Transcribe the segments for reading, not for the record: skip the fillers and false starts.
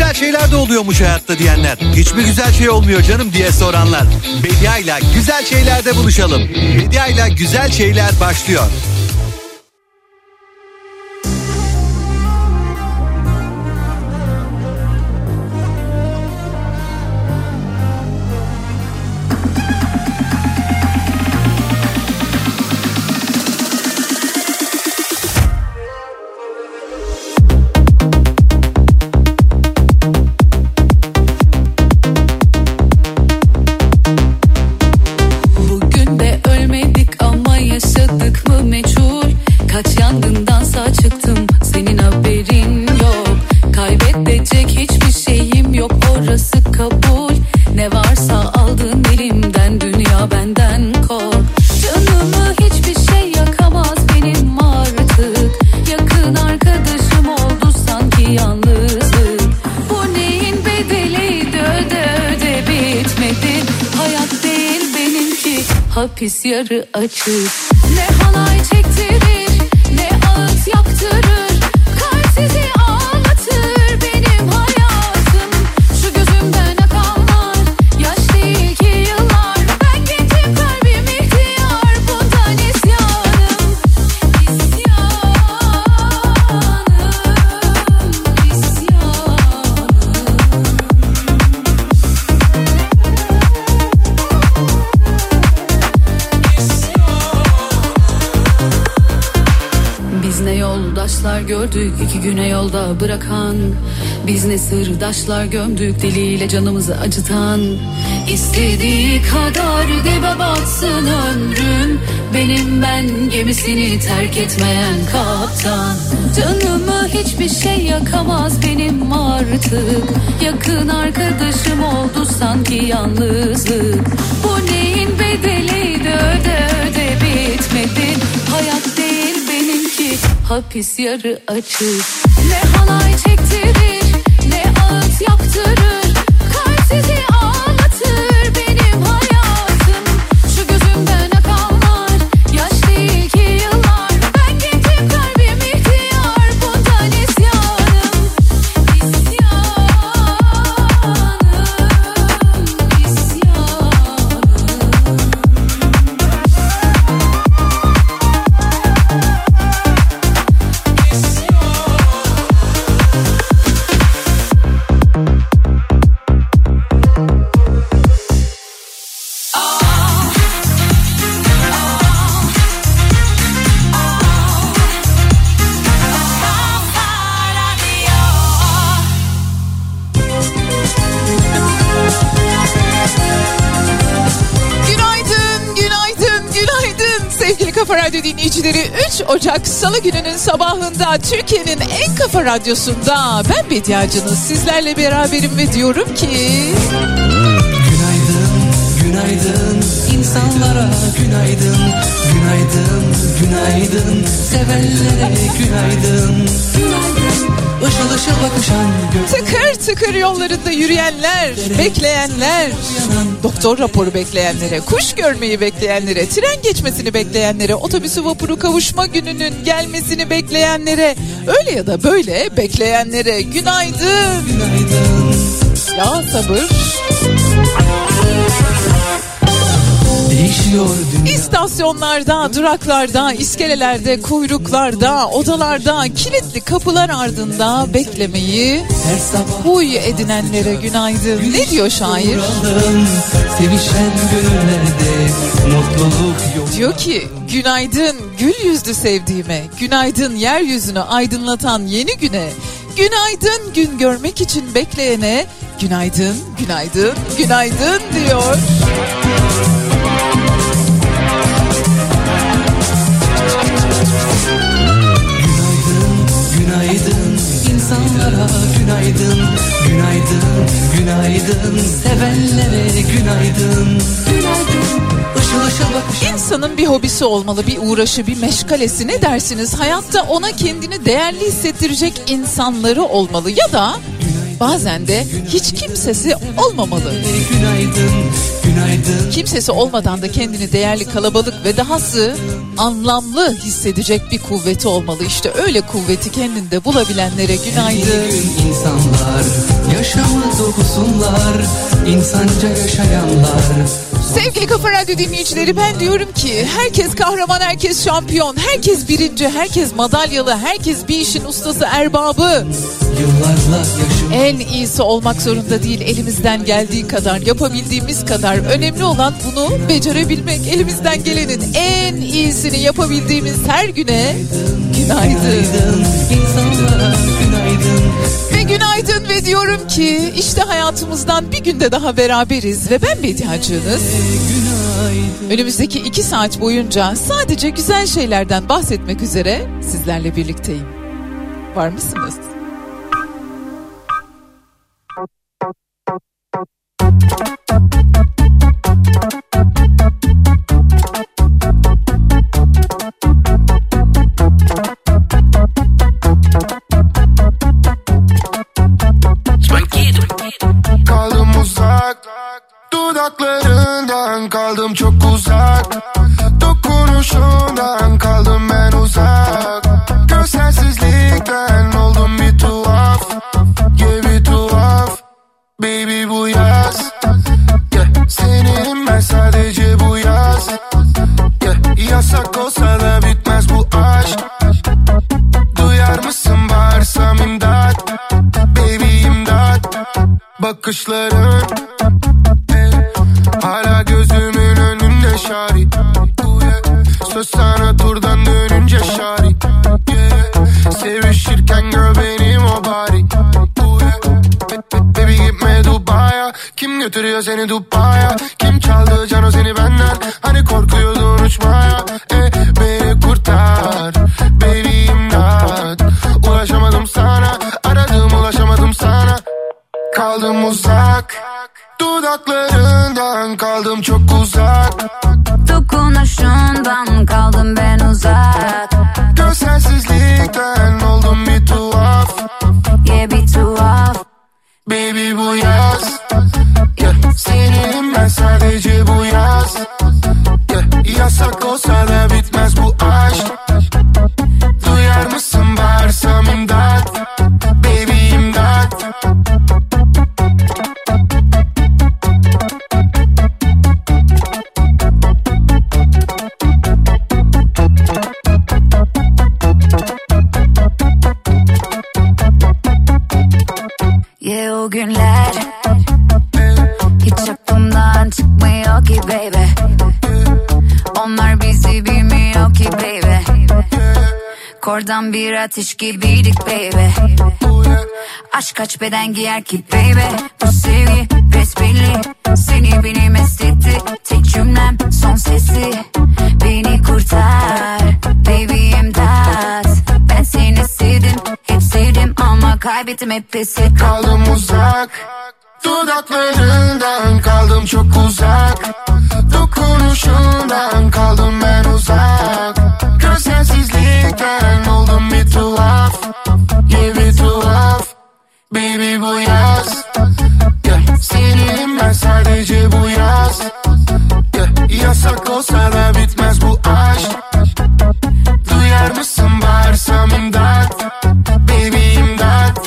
güzel şeyler de oluyormuş hayatta diyenler, hiçbir güzel şey olmuyor canım diye soranlar, Bedia ile güzel şeylerde buluşalım. Bedia ile güzel şeyler başlıyor. Hapis yarı açık. Ne halay çektirir, ne ağıt yaktırır, kalsizi ağlatır benim hayatım. Şu gözümden akanlar yaş değil ki yıllar. Ben gittim kalbim ihtiyar, bundan isyanım. Yoldaşlar gördük iki güne yolda bırakan, biz ne sırdaşlar gömdük diliyle canımızı acıtan. İstediği kadar dibe batsın ömrüm, benim ben gemisini terk etmeyen kaptan. Canımı hiçbir şey yakamaz benim artık, yakın arkadaşım oldu sanki yalnızlık. Bu neyin bedeliydi, öde öde bitmedi, hayat değil benimki. Hapis yarı açık. Ne halay çektirir, ne ağıt yaktırır, kalsizi ağlatır benim hayatım. Şu gözümden akanlar yaş değil ki yıllar. Ben gittim kalbim ihtiyar, bundan isyanım. Radyo dinleyicileri, 3 Ocak Salı gününün sabahında Türkiye'nin en kafa radyosunda ben Bediacınız, sizlerle beraberim ve diyorum ki günaydın, günaydın insanlara, günaydın, günaydın, günaydın sevenlere, günaydın, günaydın. Işıl ışıl bakışan, tıkır tıkır yollarında yürüyenler, bekleyenler, doktor raporu bekleyenlere, kuş görmeyi bekleyenlere, tren geçmesini bekleyenlere, otobüsü vapuru kavuşma gününün gelmesini bekleyenlere, öyle ya da böyle bekleyenlere günaydın. Günaydın. Ya sabır. İstasyonlarda, duraklarda, iskelelerde, kuyruklarda, odalarda, kilitli kapılar ardında beklemeyi huy edinenlere günaydın. Ne diyor şair? Diyor ki günaydın gül yüzlü sevdiğime, günaydın yeryüzünü aydınlatan yeni güne, günaydın gün görmek için bekleyene, günaydın, günaydın, günaydın diyor. Günaydın insanlara, günaydın, günaydın, günaydın sevenlere, günaydın, günaydın. Işıl ışıl bakışan. İnsanın bir hobisi olmalı, bir uğraşı, bir meşgalesi, ne dersiniz? Hayatta ona kendini değerli hissettirecek insanları olmalı ya da bazen de hiç kimsesi olmamalı. Kimsesi olmadan da kendini değerli, kalabalık ve dahası anlamlı hissedecek bir kuvveti olmalı. İşte öyle kuvveti kendinde bulabilenlere günaydın. okusunlar, insanca yaşayanlar. Sevgili Kafa Radyo dinleyicileri, ben diyorum ki herkes kahraman, herkes şampiyon, herkes birinci, herkes madalyalı, herkes bir işin ustası, erbabı. En iyisi olmak zorunda değil, elimizden geldiği kadar, yapabildiğimiz kadar. Önemli olan bunu becerebilmek, elimizden gelenin en iyisini yapabildiğimiz her güne günaydın. İnsanlara günaydın. Ve günaydın ve diyorum ki işte hayatımızdan bir günde daha beraberiz ve ben Bedia Ceylan. Önümüzdeki 2 saat boyunca sadece güzel şeylerden bahsetmek üzere sizlerle birlikteyim. Var mısınız? Dudaklarından kaldım çok uzak, dokunuşundan kaldım ben uzak. Gözsensizlikten oldum bir tuhaf, yeah bir tuhaf. Baby bu yaz, yeah seninim ben sadece bu yaz. Yeah yasak olsa da bitmez bu aşk. Duyar mısın bağırsam imdat, baby imdat. Bakışların hala gözümün önünde şarit. Söz sana turdan dönünce şarit. Sevişirken gör benim o bari. Baby gitme Dubai'ye. Kim götürüyor seni Dubai'ye? Kim çaldı cano seni benden? Hani korkuyordun uçmaya. Beni kurtar baby imdat. Ulaşamadım sana, aradım ulaşamadım sana. Kaldım uzak, dudaklarından kaldım çok uzak. Dokunuşundan kaldım ben uzak. Gözsensizlikten oldum bir tuhaf, yeah bir tuhaf. Baby bu yaz, yeah seninim ben sadece bu yaz. Yeah yasak olsa da bitmez bu aşk. Duyar mısın bağırsam imdat, baby imdat. Yeah o günler hiç aklımdan çıkmıyor ki baby. Onlar bizi bilmiyor ki baby. Kordan bir ateş gibiydik baby. Aşk kaç beden giyer ki baby. Bu sevgi besbelli, seni beni mest etti. Tek cümlem son sesi, beni kurtar baby imdat. Ben seni sevdim, hep sevdim ama kaybettim hep pesi. Kaldım uzak, dudaklarından kaldım çok uzak. Dokunuşundan kaldım ben uzak. Gözsensizlikten oldum bir tuhaf, yeah bir tuhaf. Baby bu yaz, yeah seninim ben sadece bu yaz. Yeah yasak olsa da bitmez bu aşk. Duyar mısın bağırsam imdat, baby imdat.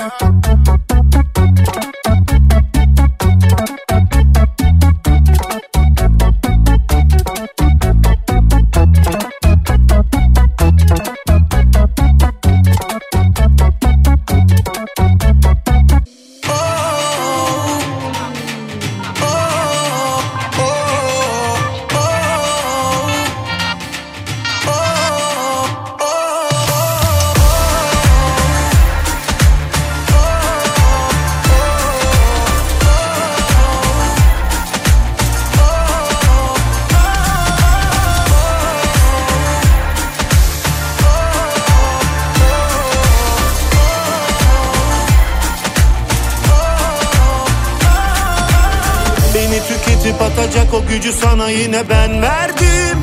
O gücü sana yine ben verdim.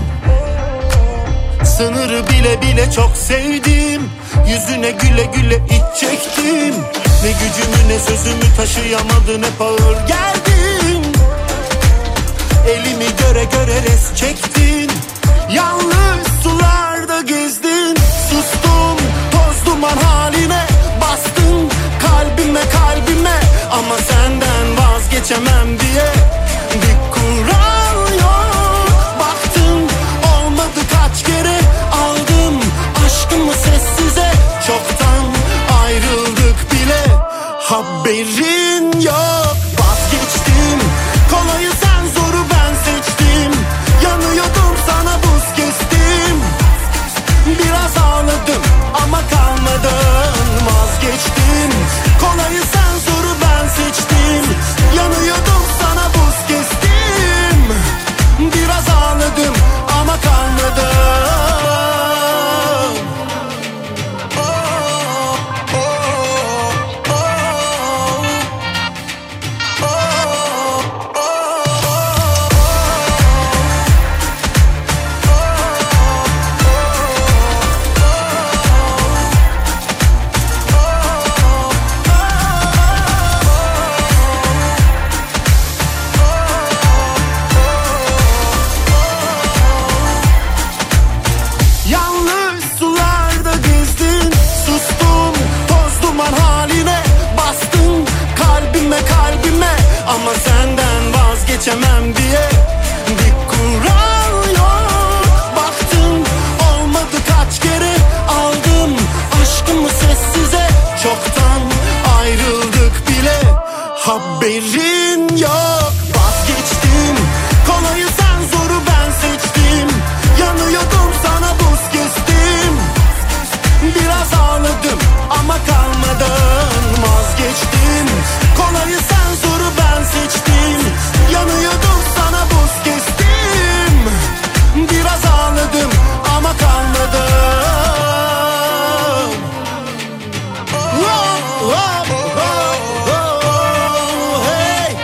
Sınırı bile bile çok sevdim. Yüzüne güle güle iç çektim. Ne gücümü ne sözümü taşıyamadın, hep ağır geldim. Elimi göre göre res çektin. Yalnız sularda gezdin. Sustum toz duman haline. Bastın kalbime kalbime ama senden geçemem diye bir kural yok. Baktım olmadı kaç kere, aldım aşkımı sessize, çoktan ayrıldık bile, haberin yok. Vazgeçtim, kolayı sen, zoru ben seçtim. Yanıyordum sana buz kestim. Biraz ağladım ama kalmadım. Vazgeçtim, kolayı sen, zoru ben seçtim. Yanıyordum sana buz kestim. Biraz ağladım ama kalmadım. Oh, oh, oh, oh, oh, oh, Yalnız sularda gezdin, sustum, toz duman haline, bastın kalbime kalbime, ama senden vazgeçemem diye bir kural yok. Baktım olmadı kaç kere, aldım aşkımı sessize, çoktan ayrıldık bile, haberin yok. Vazgeçtim, kolayı sen, zoru ben seçtim. Yanıyordum sana buz kestim. Biraz ağladım ama kalmadan. Vazgeçtim, kolayı sen, zoru ben seçtim. Yanıyordum sana buz kestim. Biraz ağladım ama kalmadan. Oh, oh, oh, oh, oh, hey.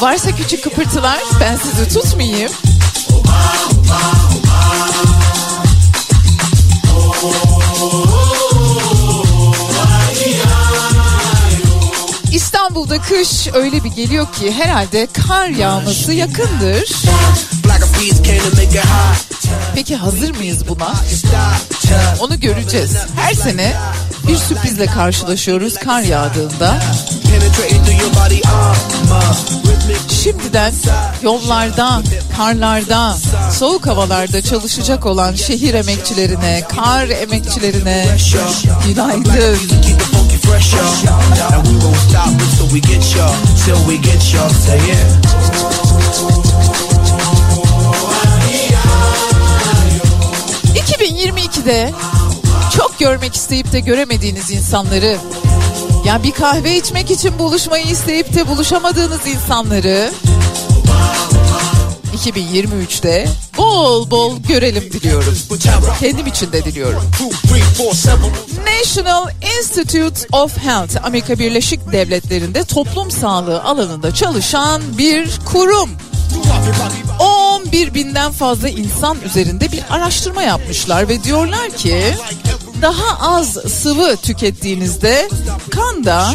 Varsa küçük kıpırtılar, ben sizi tutmayayım. İstanbul'da kış öyle bir geliyor ki herhalde kar yağması yakındır. Peki hazır mıyız buna? Onu göreceğiz. Her sene bir sürprizle karşılaşıyoruz kar yağdığında. Şimdiden yollarda, karlarda, soğuk havalarda çalışacak olan şehir emekçilerine, kar emekçilerine günaydın. ...2022'de çok görmek isteyip de göremediğiniz insanları... ...ya bir kahve içmek için buluşmayı isteyip de buluşamadığınız insanları... ...2023'te bol bol görelim diliyorum. Kendim için de diliyorum. National Institutes of Health, Amerika Birleşik Devletleri'nde toplum sağlığı alanında çalışan bir kurum. 11 binden fazla insan üzerinde bir araştırma yapmışlar ve diyorlar ki daha az sıvı tükettiğinizde kanda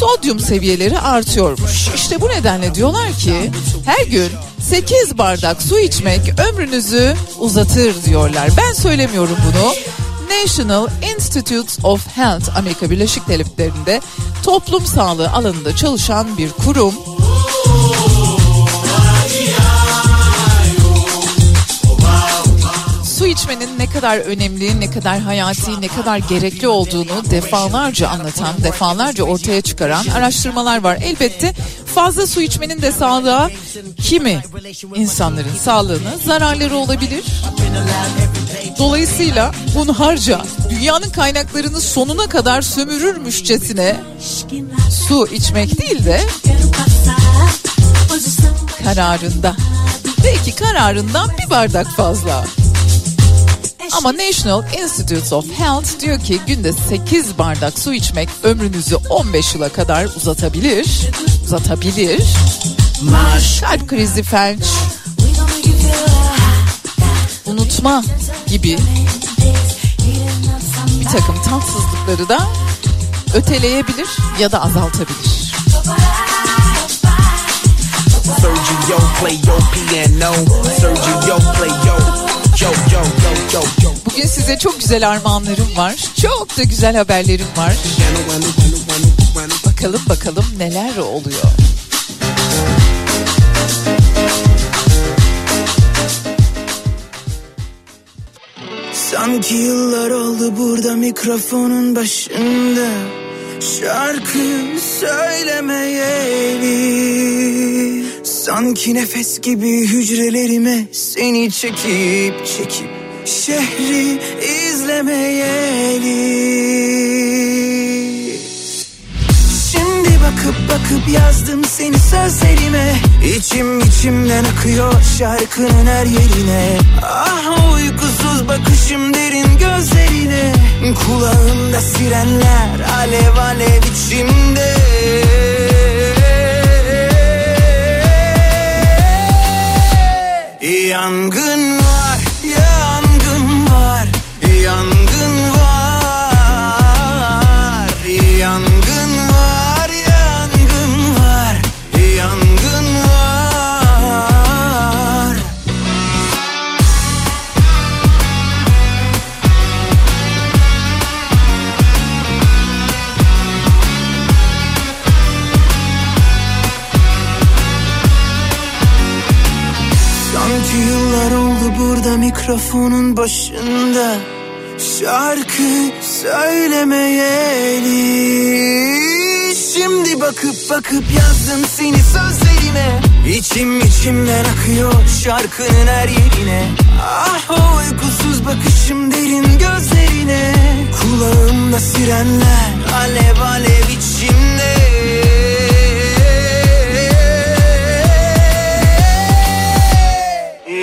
sodyum seviyeleri artıyormuş. İşte bu nedenle diyorlar ki her gün 8 bardak su içmek ömrünüzü uzatır diyorlar. Ben söylemiyorum bunu. National Institutes of Health, Amerika Birleşik Devletleri'nde toplum sağlığı alanında çalışan bir kurum. Su içmenin ne kadar önemli, ne kadar hayati, ne kadar gerekli olduğunu defalarca anlatan, defalarca ortaya çıkaran araştırmalar var. Elbette fazla su içmenin de sağlığa, kimi insanların sağlığına zararları olabilir. Dolayısıyla hunharca, dünyanın kaynaklarını sonuna kadar sömürürmüşçesine su içmek değil de kararında, belki kararından bir bardak fazla. Ama National Institutes of Health diyor ki günde 8 bardak su içmek ömrünüzü 15 yıla kadar uzatabilir. Kalp krizi, felç, unutma gibi bir takım tatsızlıkları da öteleyebilir ya da azaltabilir. Bugün size çok güzel armağanlarım var. Çok da güzel haberlerim var. Bakalım neler oluyor. Sanki yıllar oldu burada mikrofonun başında, şarkı söylemeyeli. Sanki nefes gibi hücrelerime seni çekip şehri izlemeyeli. Şimdi bakıp yazdım seni sözlerime, İçimden akıyor şarkının her yerine. Ah uykusuz bakışım derin gözlerine, kulağımda sirenler alev içimde. Yangın var, yangın var, yangın var, yangın var, yangın var, yangın var. Sanki yıllar oldu burada mikrofonun başında, şarkı söylemeyeli. Şimdi bakıp yazdım seni sözlerime, İçimden akıyor şarkının her yerine. Ah o uykusuz bakışım derin gözlerine, kulağımda sirenler alev içimde.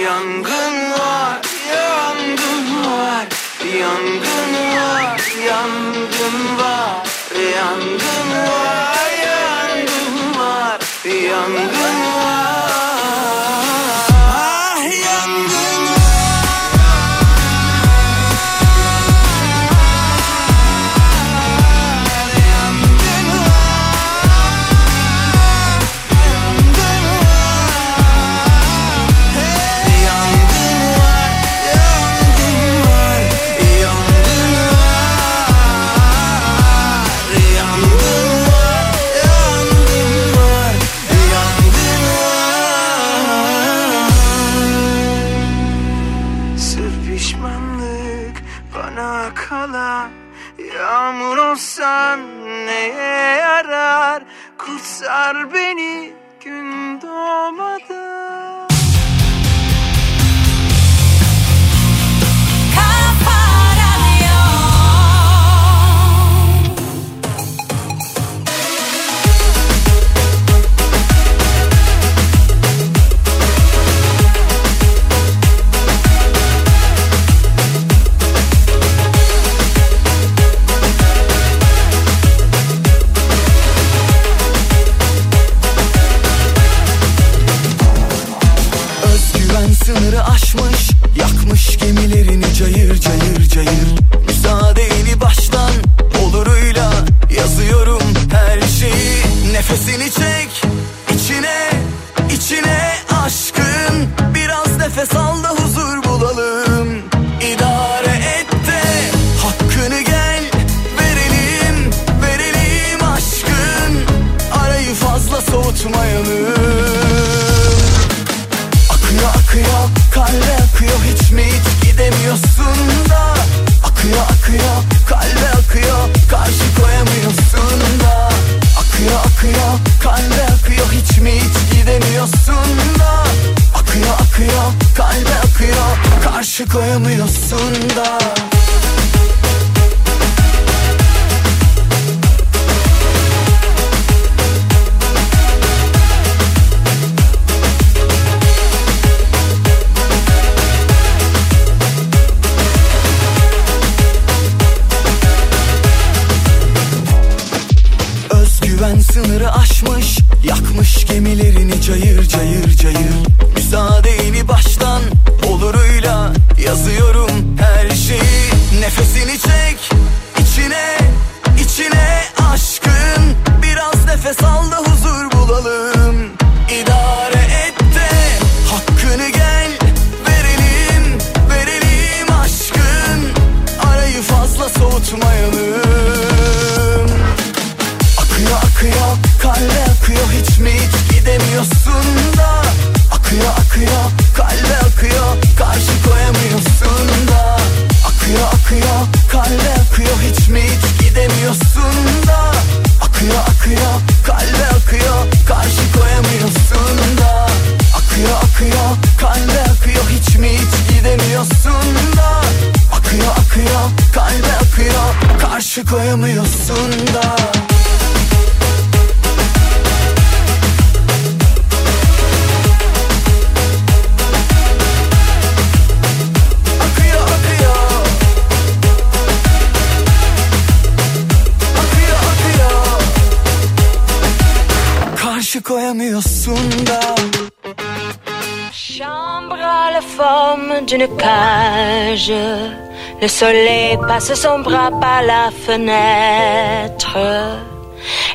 Yangın var, yangın var, yangın var, yangın var, yangın var, yangın var, yangın var, ah yangın var, yangın var, yangın var, hey. Yangın var, yangın var, yangın var, yangın var, yangın var, yangın var. Sırf pişmanlık bana kala, yağmur olsan neye yarar, kutsar beni gün doğmadan. Kafa Radyo. Özgüven sınırı aşmış, yakmış gemilerini cayır cayır cayır. Müsaadeli baştan oluruyla yazıyorum her şeyi. Nefesini çek içine aşkın, biraz nefes al da huzur bulalım. İdare et de hakkını gel verelim aşkın, arayı fazla soğutmayalım. Akıyor, kalbe akıyor, hiç mi hiç gidemiyorsun da? Akıyor, kalbe akıyor, karşı koyamıyorsun da. Akıyor, kalbe akıyor, hiç mi hiç gidemiyorsun da? Akıyor, kalbe akıyor, karşı koyamıyorsun da. Ben sınırı aşmış, yakmış gemilerini cayır cayır cayır. Müsaadeni baştan oluruyla karşı koyamıyorsun da. Karşı koyamıyorsun da. Chambre a la forme d'une cage. Le soleil passe son bras par la fenêtre.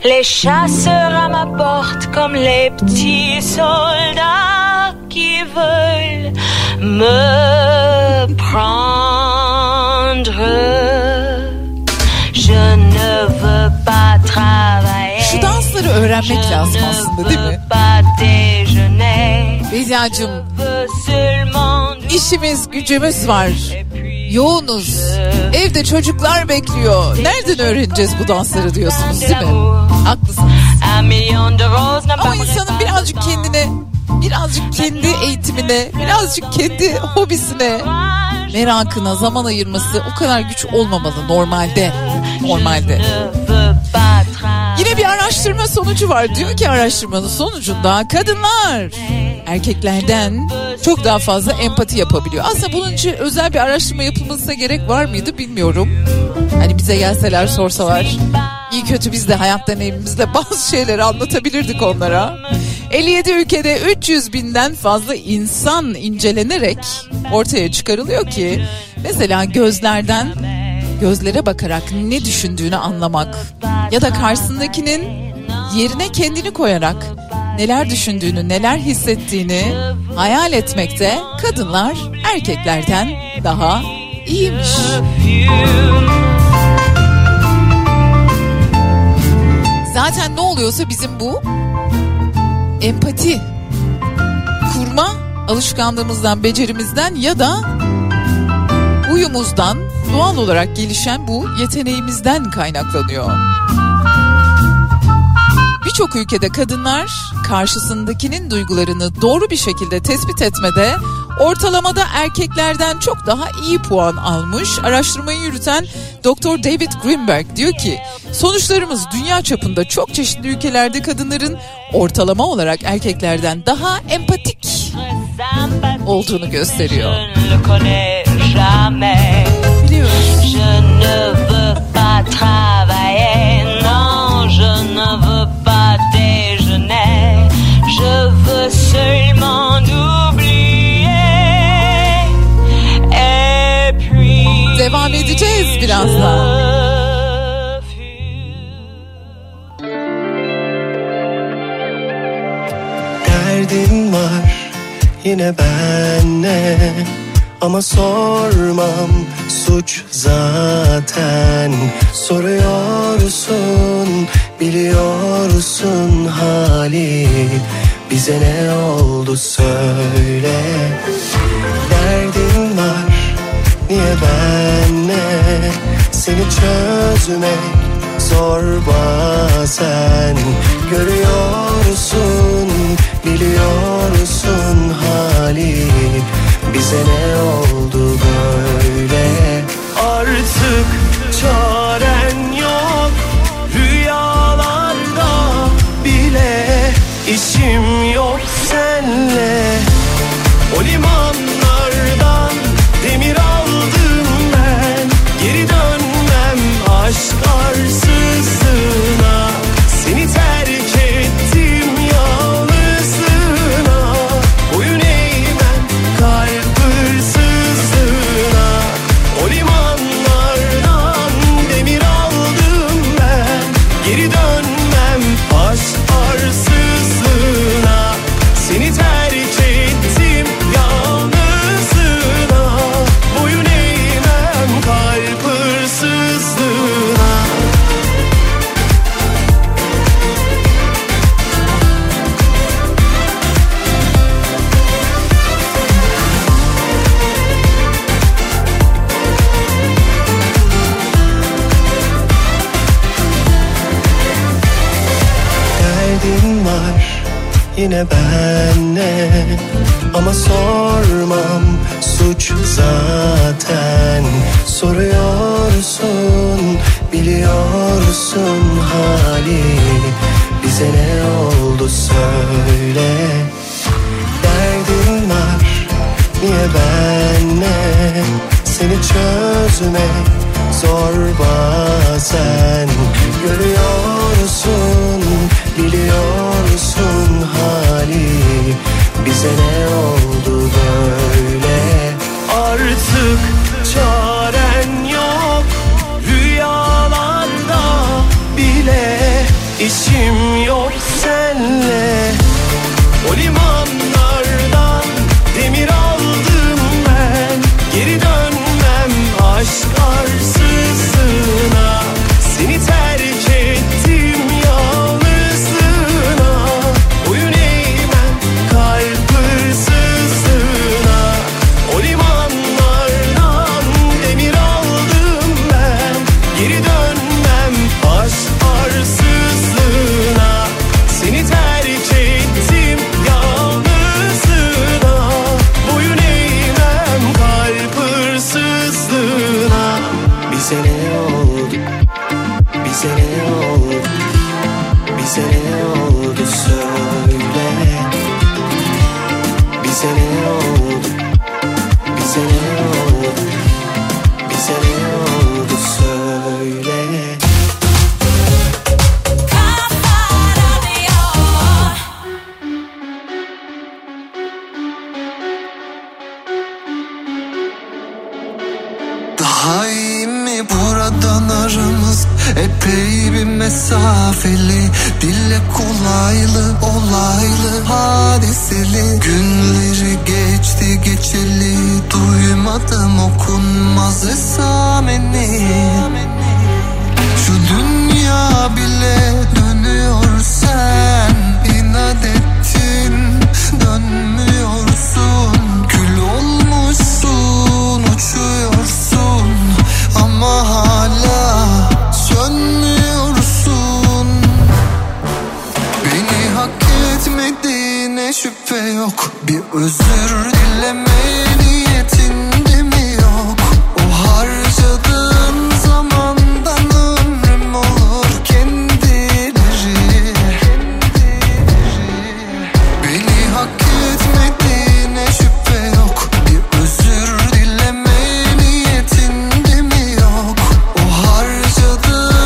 Les chasseurs à ma porte comme les petits soldats qui veulent me prendre. Je ne veux pas travailler. Şu dansları öğrenmek lazım aslında, değil mi? Bediacığım, işimiz gücümüz var, yoğunuz, evde çocuklar bekliyor, nereden öğreneceğiz bu dansları diyorsunuz, değil mi? Haklısınız. Ama insanın birazcık kendine, birazcık kendi eğitimine, birazcık kendi hobisine, merakına zaman ayırması o kadar güç olmamalı normalde. Normalde. Yine bir araştırma sonucu var. Diyor ki araştırmanın sonucunda kadınlar erkeklerden çok daha fazla empati yapabiliyor. Aslında bunun için özel bir araştırma yapılmasına gerek var mıydı bilmiyorum. Hani bize gelseler sorsalar iyi kötü biz de hayat deneyimimizle bazı şeyleri anlatabilirdik onlara. 57 ülkede 300 binden fazla insan incelenerek ortaya çıkarılıyor ki mesela gözlere bakarak ne düşündüğünü anlamak ya da karşısındakinin yerine kendini koyarak neler düşündüğünü, neler hissettiğini hayal etmekte kadınlar erkeklerden daha iyiymiş. Zaten ne oluyorsa bizim bu empati kurma alışkanlığımızdan, becerimizden ya da uyumuzdan doğal olarak gelişen bu yeteneğimizden kaynaklanıyor. Birçok ülkede kadınlar karşısındakinin duygularını doğru bir şekilde tespit etmede ortalamada erkeklerden çok daha iyi puan almış. Araştırmayı yürüten Dr. David Greenberg diyor ki sonuçlarımız dünya çapında çok çeşitli ülkelerde kadınların ortalama olarak erkeklerden daha empatik olduğunu gösteriyor. Biliyoruz. Devam edeceğiz birazdan. Derdim var yine benle ama sormam suç zaten. Soruyorsun, biliyorsun hali. Bize ne oldu söyle. Derdim var niye benle? Seni çözmek zor bazen. Görüyorsun, biliyorsun hali. Bize ne oldu böyle? Artık çaren yok. Rüyalarda bile işim yok senle. O limanlardan demir aldım ben. Geri dönmem aşk arsızlığına. Seni terk ettim yalnızlığına. Boyun eğmem kalp hırsızlığına. O limanlardan demir aldım ben. Geri dönmem aşk arsızlığına. Seni terk ettim yalnızlığına. Boyun eğmem kalp hırsızlığına. Derdim var yine benle ama sormam suç zaten. Soruyorsun, biliyorsun sorsun halini, bize ne oldu söyle. Derdin var niye benle, seni çözmek zor bazen. Görüyorsun, biliyorsun hali, bize ne oldu böyle. Artık çaren yok, rüyalarda bile işim yok senle. O limanlardan demir aldım ben, geri dönmem aşk arsızına. Seni terk ettim yalnızlığına, boyun eğmem kalp hırsızlığına. O limanlardan demir aldım ben, geri dönmem aşk arsızlığına. Seni terk ettim yalnızlığına, boyun eğmem kalp hırsızlığına. Bize ne oldu? Bize ne oldu, bize ne oldu söyle. Bize ne oldu, bize ne oldu, bize ne oldu söyle. Daha iyi mi buradan aramız? Epey bir mesafeli, dille kolaylı, olaylı, hadiseli. Günleri geçti geçeli, duymadım okunmaz esameni. Şu dünya bile dönüyor, sen inat ettin, dönmüyorsun. Kül olmuşsun, uçuyorsun ama hala dönmüyorsun. Beni hak etmediğine şüphe yok, bir özür dileme niyetinde mi yok? O harcadığın zamandan ömrüm olur kendileri. Beni hak etmediğine şüphe yok, bir özür dileme niyetinde mi yok? O harcadığın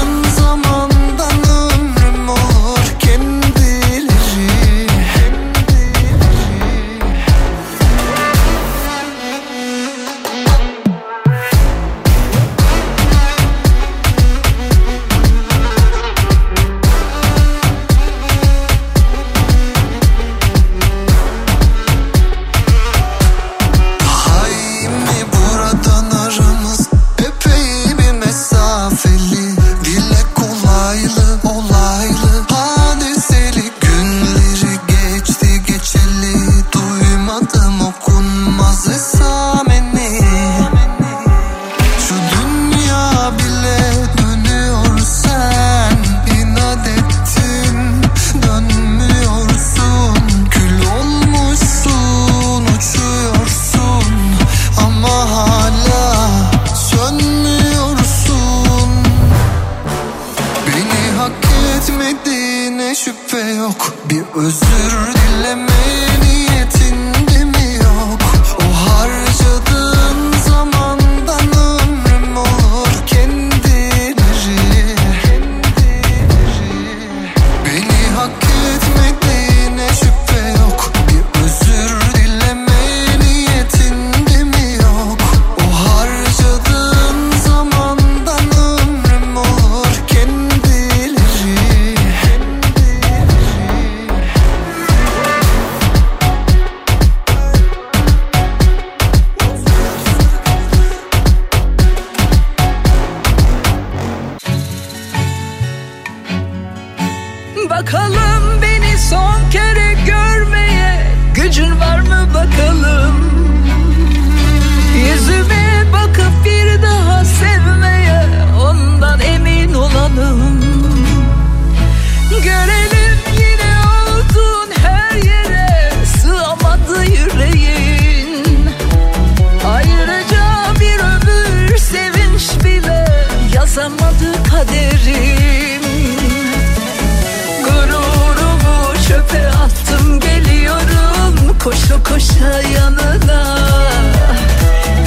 koşa yanına.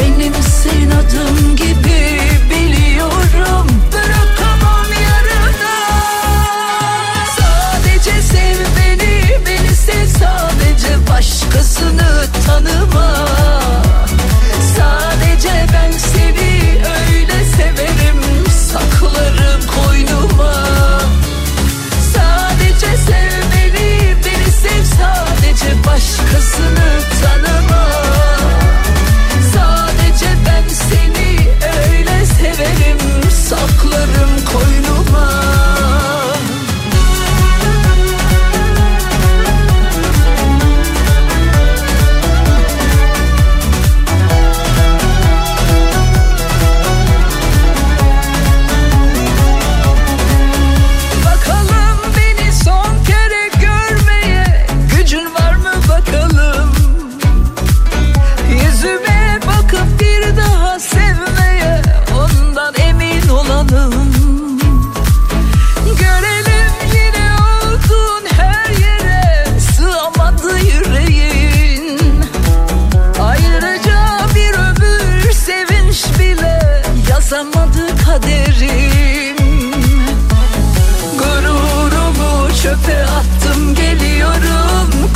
Benim senin adım gibi biliyorum, bırakamam yarına. Sadece sev beni, beni sev sadece, başkasını tanıma. Sadece ben seni öyle severim, saklarım koynuma. Sadece sev beni, beni sev sadece, başkasını tanıma. Sadece ben seni öyle severim, saklarım koynuma.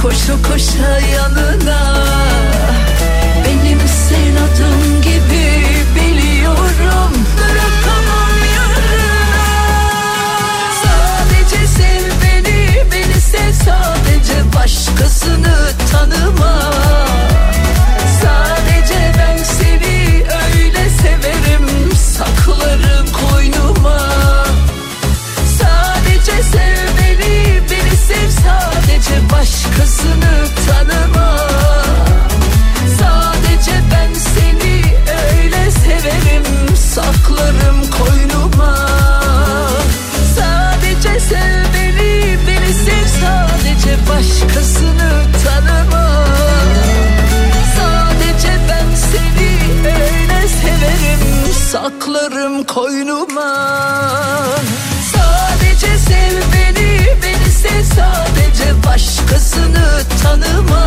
Koşa koşa yanına, benim sen adım gibi biliyorum, bırakamam yarına. Sadece sev beni, beni sev sadece, başkasını tanıma. Sadece ben seni öyle severim, saklarım koynuma. Sadece sev beni, beni sev sadece, başkasını tanıma. Sadece ben seni öyle severim, saklarım koynuma. Sadece sev beni, beni sev sadece, başkasını tanıma. Sadece ben seni öyle severim, saklarım koynuma. Sadece sev beni, beni sev sadece, başkasını tanıma.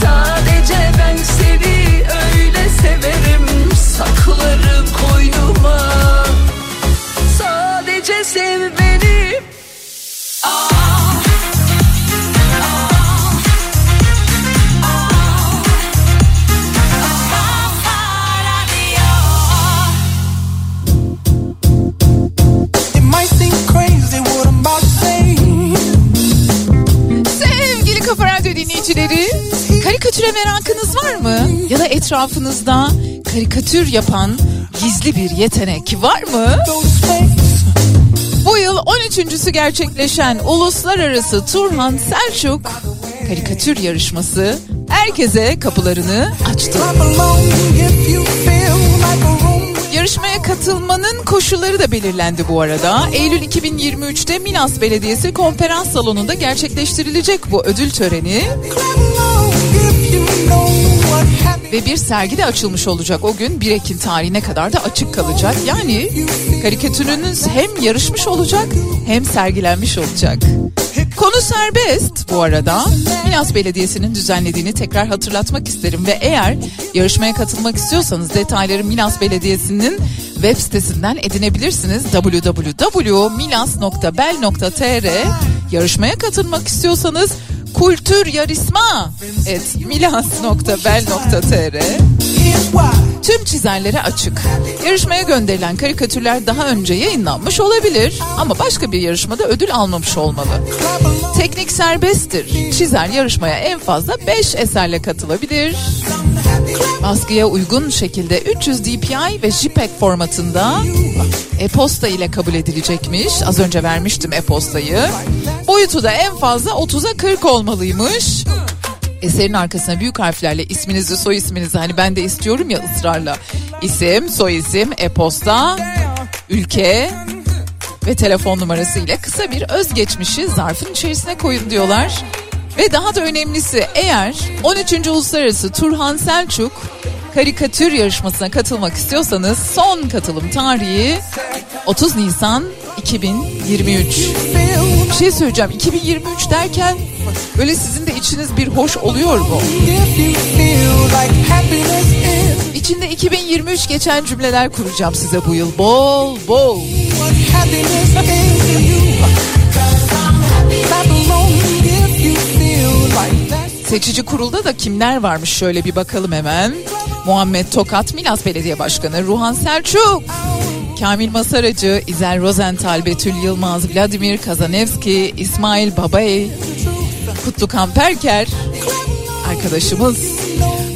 Sadece ben seni öyle severim, saklarım koynuma. Sadece sev beni. Karikatüre merakınız var mı? Ya da etrafınızda karikatür yapan gizli bir yetenek var mı? Bu yıl 13.sü gerçekleşen Uluslararası Turhan Selçuk Karikatür Yarışması herkese kapılarını açtı. Yarışmaya katılmanın koşulları da belirlendi bu arada. Eylül 2023'te Milas Belediyesi konferans salonunda gerçekleştirilecek bu ödül töreni. Ve bir sergi de açılmış olacak o gün, 1 Ekim tarihine kadar da açık kalacak. Yani karikatürünüz hem yarışmış olacak hem sergilenmiş olacak. Konu serbest bu arada. Milas Belediyesi'nin düzenlediğini tekrar hatırlatmak isterim ve eğer yarışmaya katılmak istiyorsanız detayları Milas Belediyesi'nin web sitesinden edinebilirsiniz. www.milas.bel.tr. Yarışmaya katılmak istiyorsanız kulturyarışma@milas.bel.tr. Tüm çizerlere açık. Yarışmaya gönderilen karikatürler daha önce yayınlanmış olabilir ama başka bir yarışmada ödül almamış olmalı. Teknik serbesttir. Çizer yarışmaya en fazla 5 eserle katılabilir. Baskıya uygun şekilde 300 dpi ve JPEG formatında e-posta ile kabul edilecekmiş. Az önce vermiştim e-postayı. Boyutu da en fazla 30'a 40 olmalıymış. Eserin arkasına büyük harflerle isminizi, soy isminizi, hani ben de istiyorum ya ısrarla, İsim, soy isim, e-posta, ülke ve telefon numarası ile kısa bir özgeçmişi zarfın içerisine koyun diyorlar. Ve daha da önemlisi, eğer 13. Uluslararası Turhan Selçuk Karikatür Yarışması'na katılmak istiyorsanız son katılım tarihi 30 Nisan 2023. Bir şey söyleyeceğim, 2023 derken Böyle sizin de içiniz bir hoş oluyor mu? İçinde 2023 geçen cümleler kuracağım size bu yıl. Bol bol. Seçici kurulda da kimler varmış şöyle bir bakalım hemen. Muhammed Tokat, Milas Belediye Başkanı, Turhan Selçuk, Kamil Masaracı, İzel Rosenthal, Betül Yılmaz, Vladimir Kazanevski, İsmail Babay, Kutlukhan Perker arkadaşımız,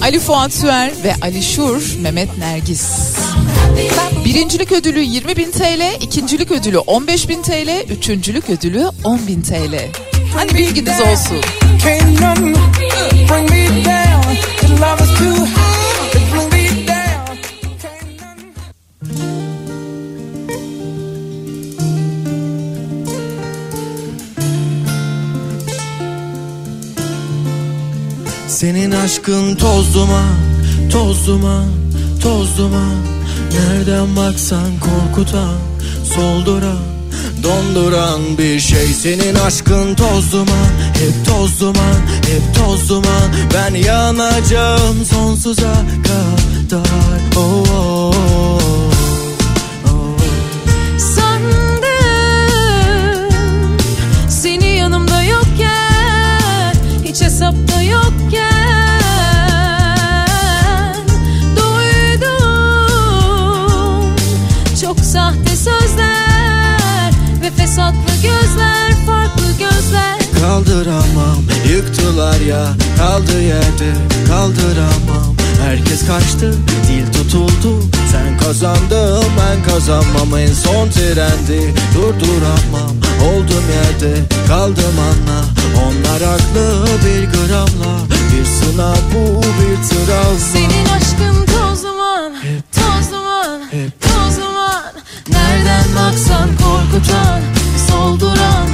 Ali Fuat Süer ve Ali Şur, Mehmet Nergis. Birincilik ödülü 20.000 TL, ikincilik ödülü 15.000 TL, üçüncülük ödülü 10.000 TL. Hani bilginiz olsun. Senin aşkın toz duman, toz duman, toz duman. Nereden baksan korkutan, solduran, donduran bir şey. Senin aşkın toz duman, hep toz duman, hep toz duman. Ben yanacağım sonsuza kadar. Oh, oh, oh. Hesapta yokken duydum çok sahte sözler ve fesatlı gözler, farklı gözler. Kaldıramam, yıktılar ya, kaldı yerde, kaldıramam. Herkes kaçtı, dil tutuldu, sen kazandın ben kazanmam. En son trendi durduramam, oldum yerde, kaldım anla. Onlar haklı bir gramla, bir sınav bu, bir travma. Senin aşkın toz duman, hep toz duman, hep toz duman. Nereden baksan korkutan, solduran,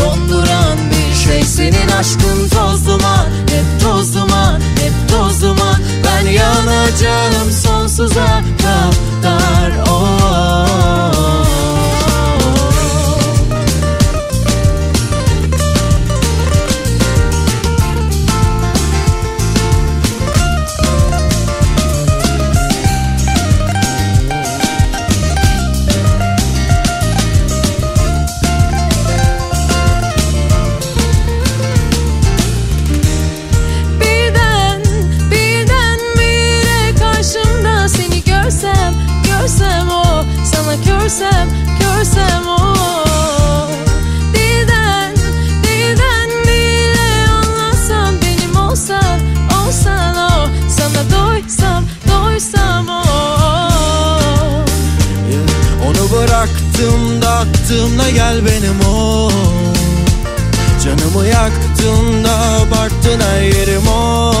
donduran bir şey. Senin aşkın toz duman, hep toz duman, hep toz duman. Ben yanacağım sonsuza kadar. Oh. Görsem, görsem o dilden, dilden bile anlasan benim olsan, olsan o. Sana doysam, doysam o. Onu bıraktım da attım da gel benim o. Canımı yaktın da baktın her yerim o.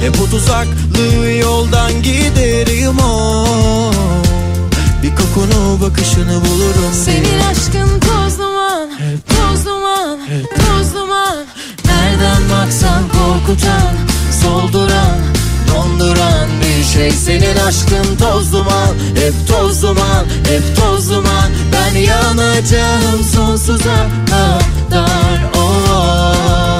Hep o tuzaklı yoldan giderim o. Bir kokunu, bakışını bulurum. Senin aşkın toz duman, hep toz duman, hep toz duman. Nereden baksan korkutan, solduran, donduran bir şey. Senin aşkın toz duman, hep toz duman, hep toz duman. Ben yanacağım sonsuza kadar. Oh, oh, oh.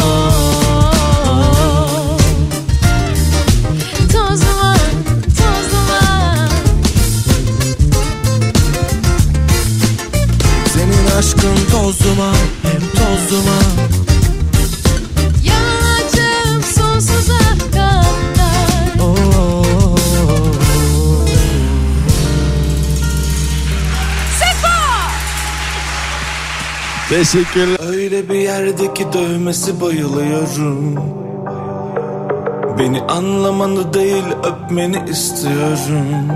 Aşkın toz duman, hep toz duman. Yanacağım sonsuza kadar. Oh, oh, oh, oh. Teşekkürler. Öyle bir yerdeki dövmesi bayılıyorum. Beni anlamanı değil öpmeni istiyorum.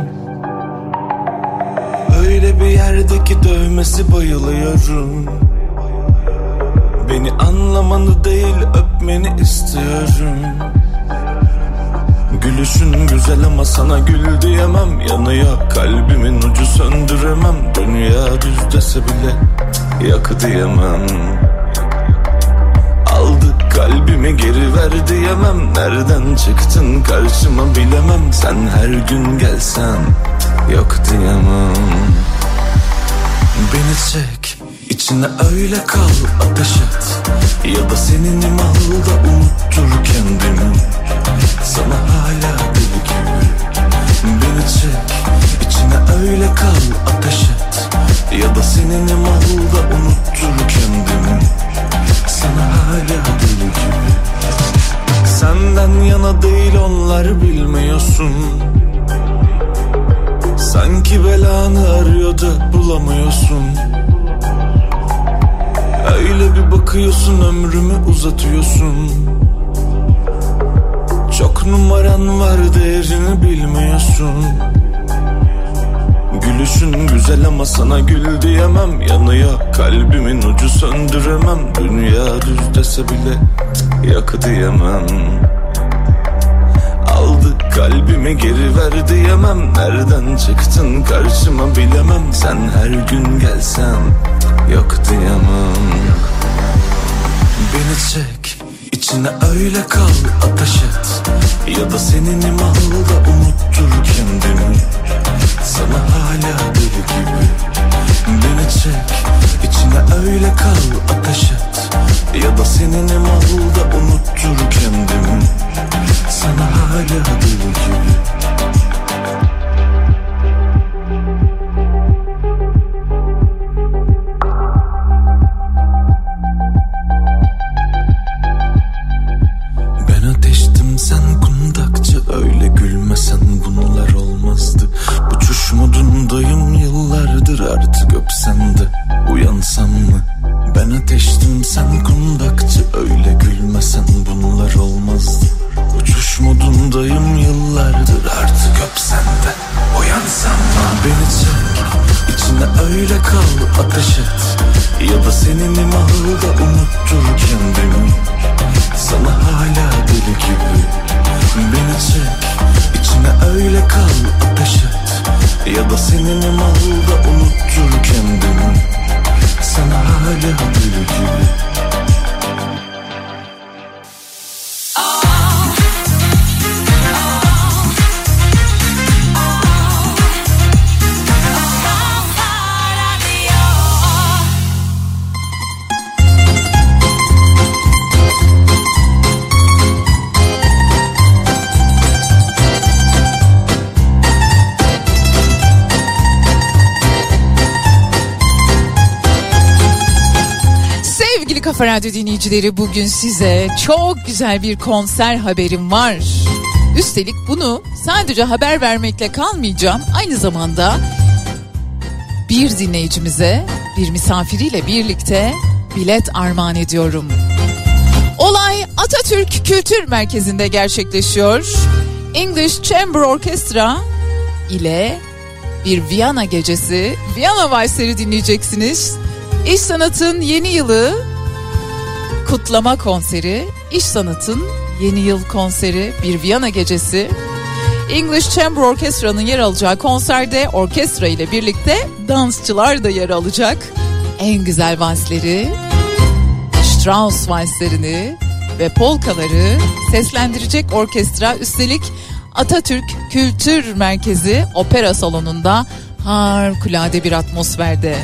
Öyle bir yerdeki dövmesi bayılıyorum. Beni anlamanı değil öpmeni istiyorum. Gülüşün güzel ama sana gül diyemem. Yanıyor kalbimin ucu söndüremem. Dünya düzdese bile yakı diyemem. Aldık kalbimi geri ver diyemem. Nereden çıktın karşıma bilemem. Sen her gün gelsen yok diyemem. Beni çek İçine öyle kal, ateş et. Ya da senin malda unuttur kendini. Sana hala deli gibi beni çek. İçine öyle kal, ateş et. Ya da senin malda unuttur kendini. Sana hala deli gibi. Senden yana değil onlar, bilmiyorsun. Sanki belanı arıyor da bulamıyorsun. Öyle bir bakıyorsun, ömrümü uzatıyorsun. Çok numaran var, değerini bilmiyorsun. Gülüşün güzel ama sana gül diyemem. Yanıyor kalbimin ucu, söndüremem. Dünya düz dese bile yak diyemem. Aldı kalbimi geri ver diyemem. Nereden çıktın karşıma bilemem. Sen her gün gelsen yok diyemem. Beni çek, içine öyle kal, ateş et. Ya da senin imalda unuttur kendini. Sana hala deli gibi. Beni çek, içine öyle kal, ateş et. Ya da senin imalda unuttur kendini. Sana hala deli gibi. Radyo dinleyicileri, bugün size çok güzel bir konser haberim var. Üstelik bunu sadece haber vermekle kalmayacağım. Aynı zamanda bir dinleyicimize, bir misafiriyle birlikte bilet armağan ediyorum. Olay Atatürk Kültür Merkezi'nde gerçekleşiyor. English Chamber Orchestra ile bir Viyana gecesi, Viyana valsleri dinleyeceksiniz. İş Sanat'ın yeni yılı kutlama konseri, İş Sanat'ın yeni yıl konseri, bir Viyana gecesi. English Chamber Orchestra'nın yer alacağı konserde orkestra ile birlikte dansçılar da yer alacak. En güzel valsleri, Strauss valslerini ve polkaları seslendirecek orkestra. Üstelik Atatürk Kültür Merkezi Opera Salonu'nda harikulade bir atmosferde.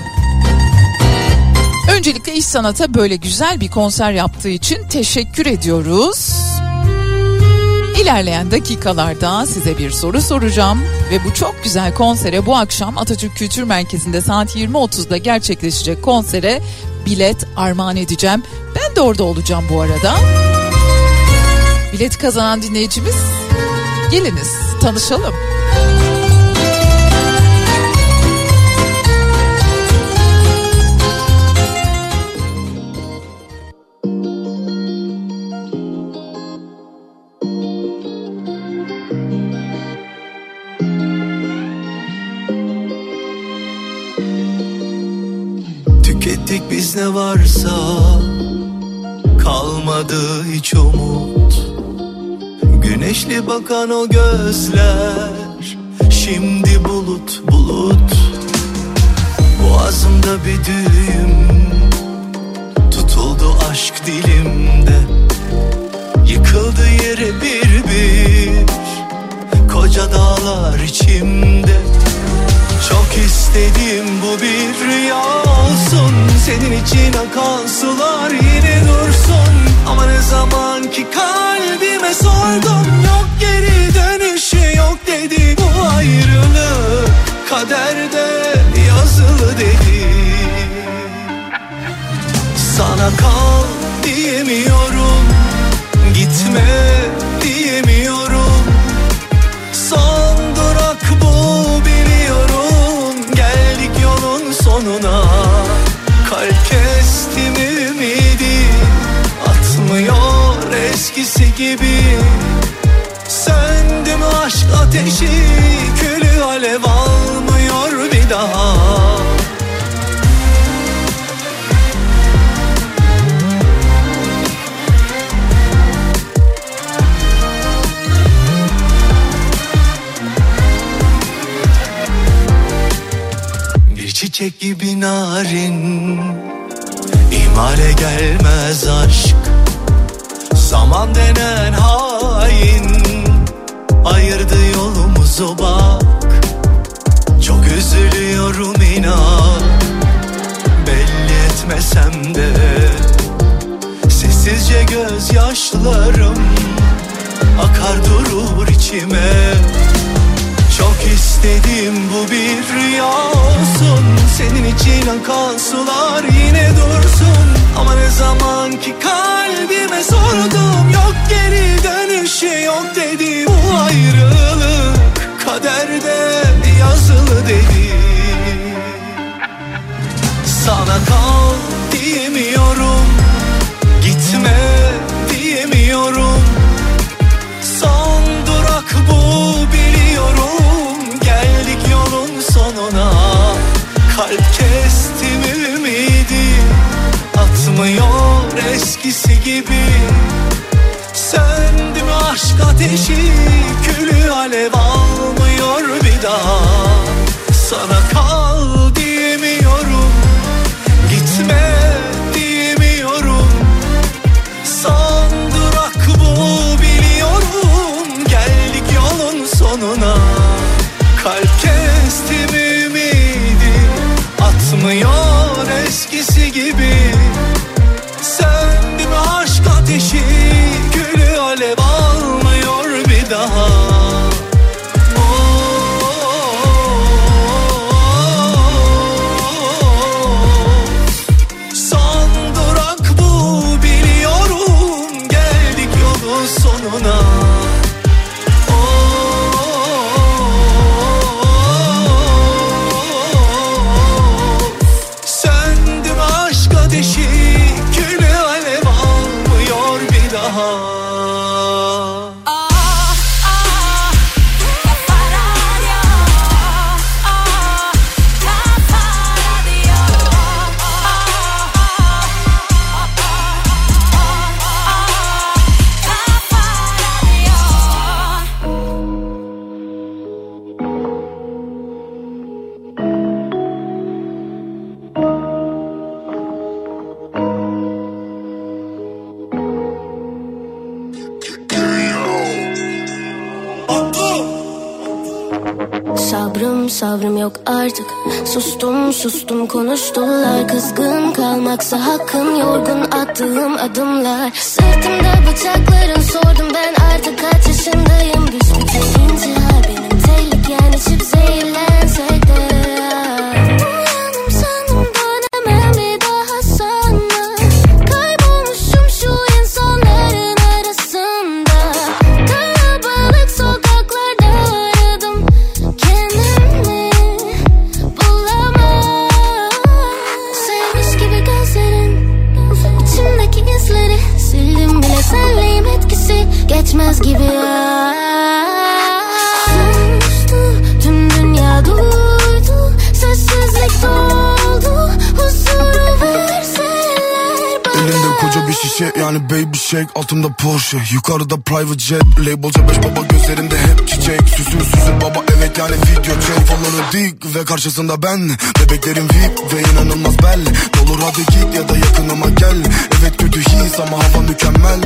Öncelikle İş Sanat'a böyle güzel bir konser yaptığı için teşekkür ediyoruz. İlerleyen dakikalarda size bir soru soracağım ve bu çok güzel konsere, bu akşam Atatürk Kültür Merkezi'nde saat 20.30'da gerçekleşecek konsere bilet armağan edeceğim. Ben de orada olacağım bu arada. Bilet kazanan dinleyicimiz, geliniz tanışalım. Biz ne varsa kalmadı hiç umut. Güneşli bakan o gözler şimdi bulut bulut. Boğazımda bir düğüm tutuldu aşk dilimde. Yıkıldı yere bir bir koca dağlar içimde. Çok istedim bu bir rüya olsun. Senin için akan sular yine dursun. Ama ne zaman ki kalbime sordum, yok geri dönüşü yok dedi. Bu ayrılık kaderde yazılı dedi. Sana kal diyemiyorum, gitme diyemiyorum. Son durak bu biliyorum, geldik yolun sonuna. Kalp kestim ümidi, atmıyor eskisi gibi. Söndüm aşk ateşi, külü alev almıyor bir daha. Çiçek gibi narin, imale gelmez aşk. Zaman denen hain, ayırdı yolumuzu bak. Çok üzülüyorum inan, belli etmesem de. Sessizce gözyaşlarım akar durur içime. Çok istedim bu bir rüya olsun. Senin için akan sular yine dursun. Ama ne zaman ki kalbime sordum, yok geri dönüşü yok dedi. Bu ayrılık kaderde yazılı dedi. Sana kal diyemiyorum, gitme diyemiyorum. Son durak bu biliyorum, geldik yolun sonuna. Kalp kestim ümidi, atmıyor eskisi gibi. Söndü mü aşk ateşi, külü alev almıyor bir daha. Sana kal diyemiyorum, gitme diyemiyorum. Son durak bu biliyorum, geldik yolun sonuna. Kalp kestim ümidi, atmıyor eskisi gibi. Söndüm aşk ateşi, gülü alev almıyor bir daha. Son durak bu biliyorum, geldik yolun sonuna. Sabrım yok artık, sustum konuştular. Kızgın kalmaksa hakkın, yorgun attığım adımlar. Sırtımda bıçakların, sordum ben artık kaç yaşındayım. Büsbütün intihar benim tehlik, yani içip zehirlensek de. Uyandım sandım dönemem bir daha sana. Kaybolmuşum şu insanların arasında. Kalabalık sokaklarda aradım kendimi. Senleyim etkisi, şişe yani baby shake, altımda Porsche, yukarıda private jet, labelce 5 baba, gözlerimde hep çiçek, süsüm süsü baba, evet yani video çek, falanı dik ve karşısında ben, bebeklerim VIP ve inanılmaz belli, dolur hadi git ya da yakınıma gel, evet kötü his ama hava mükemmel.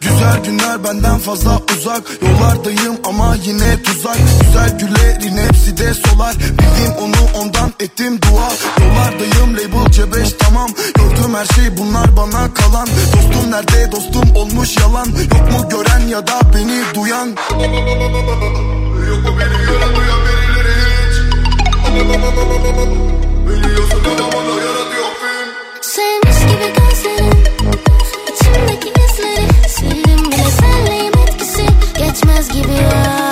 Güzel günler benden fazla uzak, yollardayım ama yine tuzak, güzel güllerin hepsi de solar, bildim onu ondan ettim dua, yollardayım labelce 5 tamam, gördüm her şey bunlar bana kalan, dostum nerede dostum olmuş yalan, yok mu gören ya da beni duyan, yok mu beni gören duyan birileri hiç, biliyorsun adamı da yaratıyor film. Sevmiş gibi gözlerin içimdeki izleri, sildim bile senleyim etkisi geçmez gibi ya.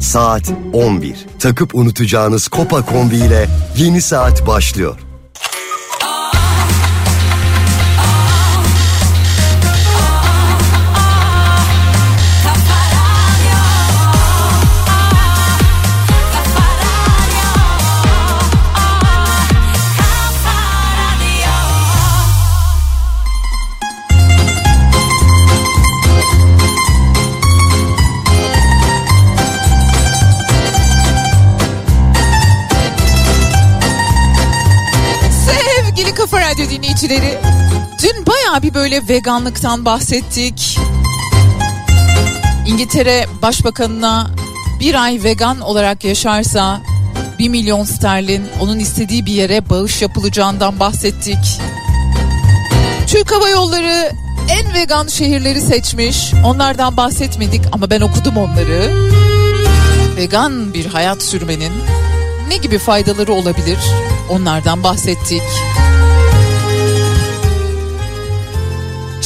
Saat 11. Takıp unutacağınız Kopa Kombi ile yeni saat başlıyor. Dinleyicileri, dün bayağı bir böyle veganlıktan bahsettik. İngiltere Başbakanına bir ay vegan olarak yaşarsa 1 milyon sterlin onun istediği bir yere bağış yapılacağından bahsettik. Türk Hava Yolları en vegan şehirleri seçmiş. Onlardan bahsetmedik ama ben okudum onları. Vegan bir hayat sürmenin ne gibi faydaları olabilir? Onlardan bahsettik.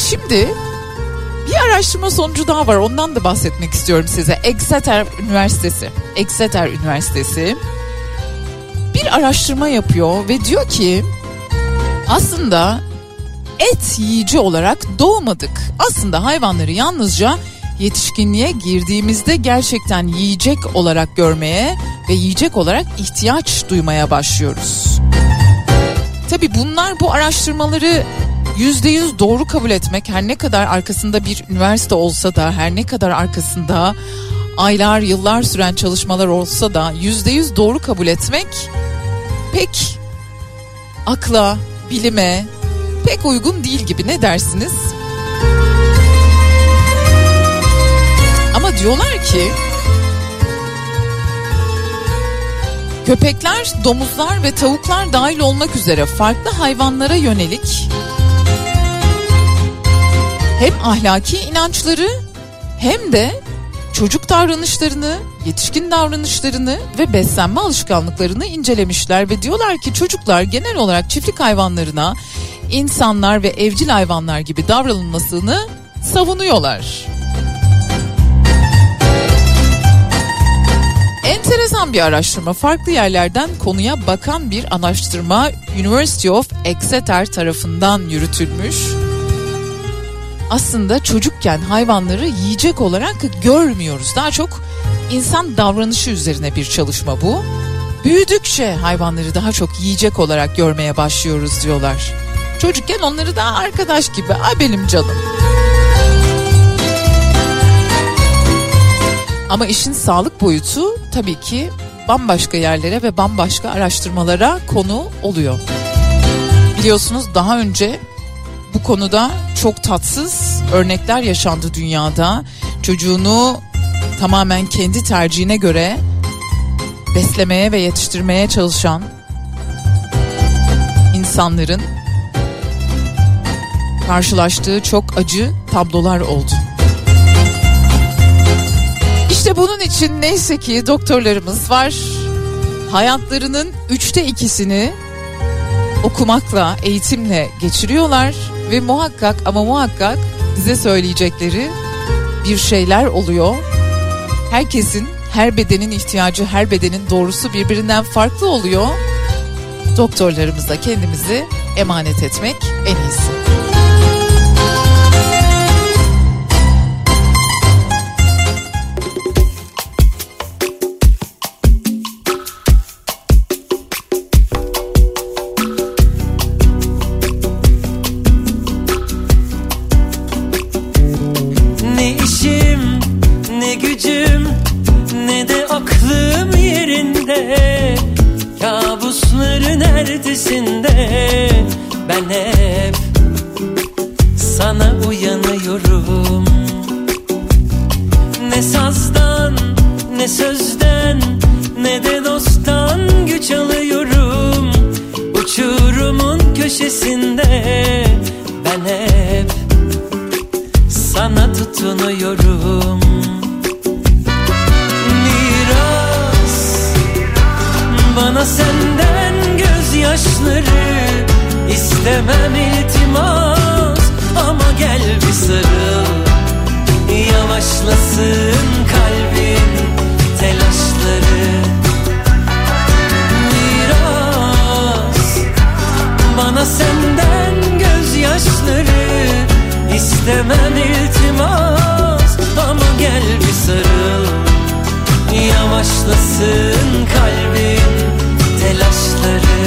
Şimdi bir araştırma sonucu daha var. Ondan da bahsetmek istiyorum size. Exeter Üniversitesi bir araştırma yapıyor ve diyor ki aslında et yiyici olarak doğmadık. Aslında hayvanları yalnızca yetişkinliğe girdiğimizde gerçekten yiyecek olarak görmeye ve yiyecek olarak ihtiyaç duymaya başlıyoruz. Tabii bunlar bu araştırmaları %100 doğru kabul etmek, her ne kadar arkasında bir üniversite olsa da, her ne kadar arkasında aylar yıllar süren çalışmalar olsa da %100 doğru kabul etmek pek akla, bilime pek uygun değil gibi, ne dersiniz? Ama diyorlar ki köpekler, domuzlar ve tavuklar dahil olmak üzere farklı hayvanlara yönelik hem ahlaki inançları hem de çocuk davranışlarını, yetişkin davranışlarını ve beslenme alışkanlıklarını incelemişler ve diyorlar ki çocuklar genel olarak çiftlik hayvanlarına insanlar ve evcil hayvanlar gibi davranılmasını savunuyorlar. Enteresan bir araştırma, farklı yerlerden konuya bakan bir araştırma University of Exeter tarafından yürütülmüş. Aslında çocukken hayvanları yiyecek olarak görmüyoruz. Daha çok insan davranışı üzerine bir çalışma bu. Büyüdükçe hayvanları daha çok yiyecek olarak görmeye başlıyoruz diyorlar. Çocukken onları daha arkadaş gibi, "Ay benim canım." Ama işin sağlık boyutu tabii ki bambaşka yerlere ve bambaşka araştırmalara konu oluyor. Biliyorsunuz daha önce bu konuda çok tatsız örnekler yaşandı dünyada. Çocuğunu tamamen kendi tercihine göre beslemeye ve yetiştirmeye çalışan insanların karşılaştığı çok acı tablolar oldu. İşte bunun için neyse ki doktorlarımız var. Hayatlarının 2/3'ünü okumakla, eğitimle geçiriyorlar ve muhakkak ama muhakkak bize söyleyecekleri bir şeyler oluyor. Herkesin her bedenin ihtiyacı, her bedenin doğrusu birbirinden farklı oluyor. Doktorlarımıza kendimizi emanet etmek en iyisi. Ben hep sana uyanıyorum. Ne sazdan, ne sözden, ne de dosttan güç alıyorum. Uçurumun köşesinde ben hep sana tutunuyorum. Miras bana senden gözyaşları, İstemem iltimas ama gel bir sarıl, yavaşlasın kalbin telaşları. Miras bana senden gözyaşları, İstemem iltimas ama gel bir sarıl, yavaşlasın kalbin telaşları.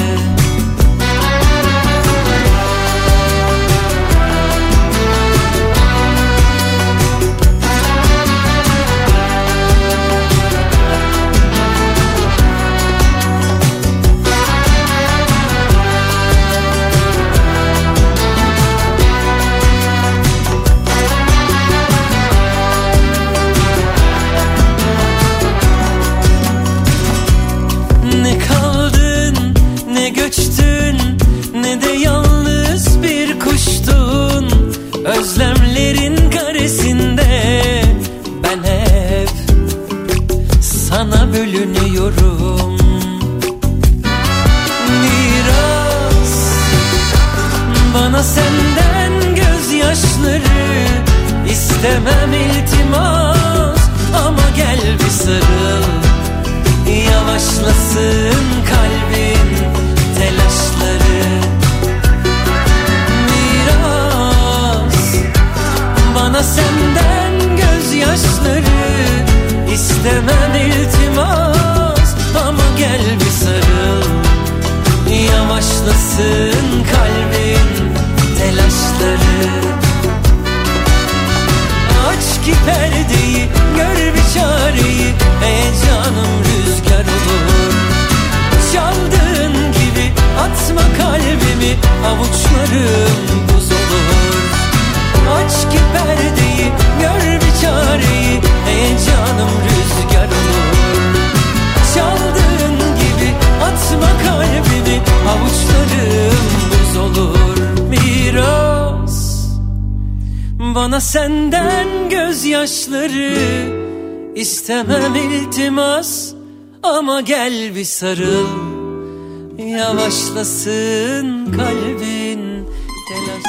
Özlemlerin karesinde ben hep sana bölünüyorum. Miras bana senden gözyaşları, istemem iltimas ama gel bir sarıl, yavaşlasın kalbin telaşları. Bana senden gözyaşları, istemem iltimas ama gel bir sarıl, yavaşlasın kalbin telaşları. Aç ki perdeyi, gör bir çareyi, heyecanım rüzgar olur. Çaldığın gibi atma kalbimi, avuçlarım buz olur. Aç ki perdeyi, gör bir çareyi, heyecanım rüzgar olur. Çaldığın gibi atma kalbimi, avuçlarım buz olur. Miras bana senden gözyaşları, istemem iltimas ama gel bir sarıl, yavaşlasın kalbin telaş.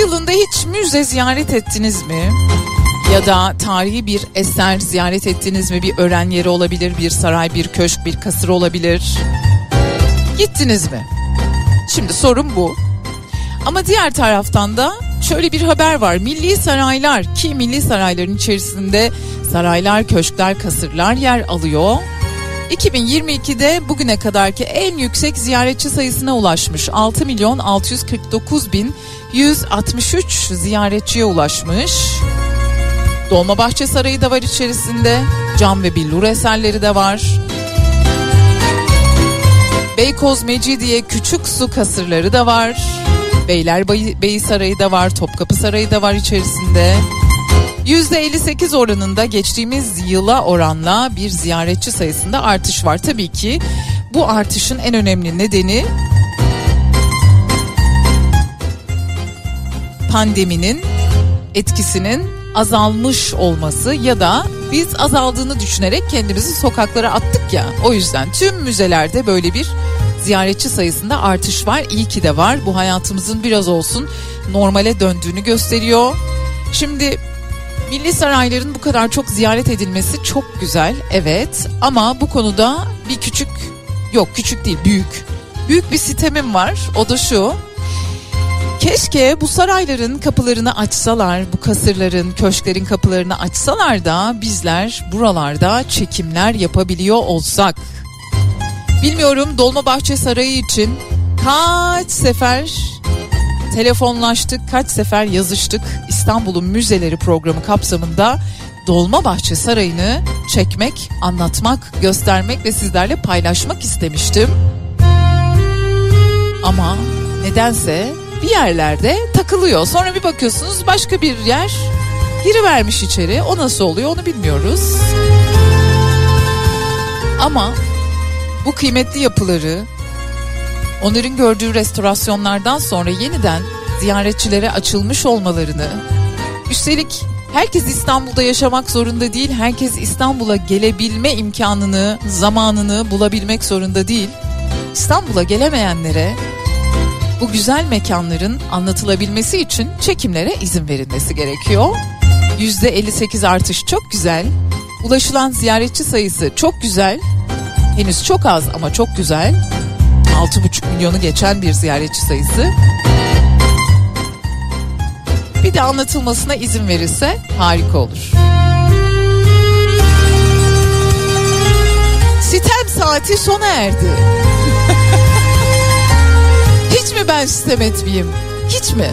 Yılında hiç müze ziyaret ettiniz mi? Ya da tarihi bir eser ziyaret ettiniz mi? Bir ören yeri olabilir, bir saray, bir köşk, bir kasır olabilir. Gittiniz mi? Şimdi sorun bu. Ama diğer taraftan da şöyle bir haber var. Milli saraylar, ki milli sarayların içerisinde saraylar, köşkler, kasırlar yer alıyor. 2022'de bugüne kadarki en yüksek ziyaretçi sayısına ulaşmış. 6.649.163 ziyaretçiye ulaşmış. Dolmabahçe Sarayı da var içerisinde. Cam ve billur eserleri de var. Beykoz Mecidiye Küçüksu kasırları da var. Beylerbeyi Sarayı da var. Topkapı Sarayı da var içerisinde. %58 oranında geçtiğimiz yıla oranla bir ziyaretçi sayısında artış var. Tabii ki bu artışın en önemli nedeni pandeminin etkisinin azalmış olması ya da biz azaldığını düşünerek kendimizi sokaklara attık ya. O yüzden tüm müzelerde böyle bir ziyaretçi sayısında artış var. İyi ki de var. Bu hayatımızın biraz olsun normale döndüğünü gösteriyor. Şimdi milli sarayların bu kadar çok ziyaret edilmesi çok güzel. Evet, ama bu konuda bir küçük, yok küçük değil, büyük bir sitemim var. O da şu: keşke bu sarayların kapılarını açsalar, bu kasırların, köşklerin kapılarını açsalar da bizler buralarda çekimler yapabiliyor olsak. Bilmiyorum, Dolmabahçe Sarayı için kaç sefer telefonlaştık, kaç sefer yazıştık. İstanbul'un Müzeleri programı kapsamında Dolmabahçe Sarayı'nı çekmek, anlatmak, göstermek ve sizlerle paylaşmak istemiştim. Ama nedense bir yerlerde takılıyor. Sonra bir bakıyorsunuz başka bir yer girivermiş içeri. O nasıl oluyor onu bilmiyoruz. Ama bu kıymetli yapıları, onların gördüğü restorasyonlardan sonra yeniden ziyaretçilere açılmış olmalarını, üstelik herkes İstanbul'da yaşamak zorunda değil, herkes İstanbul'a gelebilme imkanını, zamanını bulabilmek zorunda değil. İstanbul'a gelemeyenlere bu güzel mekanların anlatılabilmesi için çekimlere izin verilmesi gerekiyor. %58 artış çok güzel. Ulaşılan ziyaretçi sayısı çok güzel. Henüz çok az ama çok güzel. 6,5 milyonu geçen bir ziyaretçi sayısı. Bir de anlatılmasına izin verilse harika olur. Sitem saati sona erdi. Hiç mi ben sitem etmeyeyim? Hiç mi?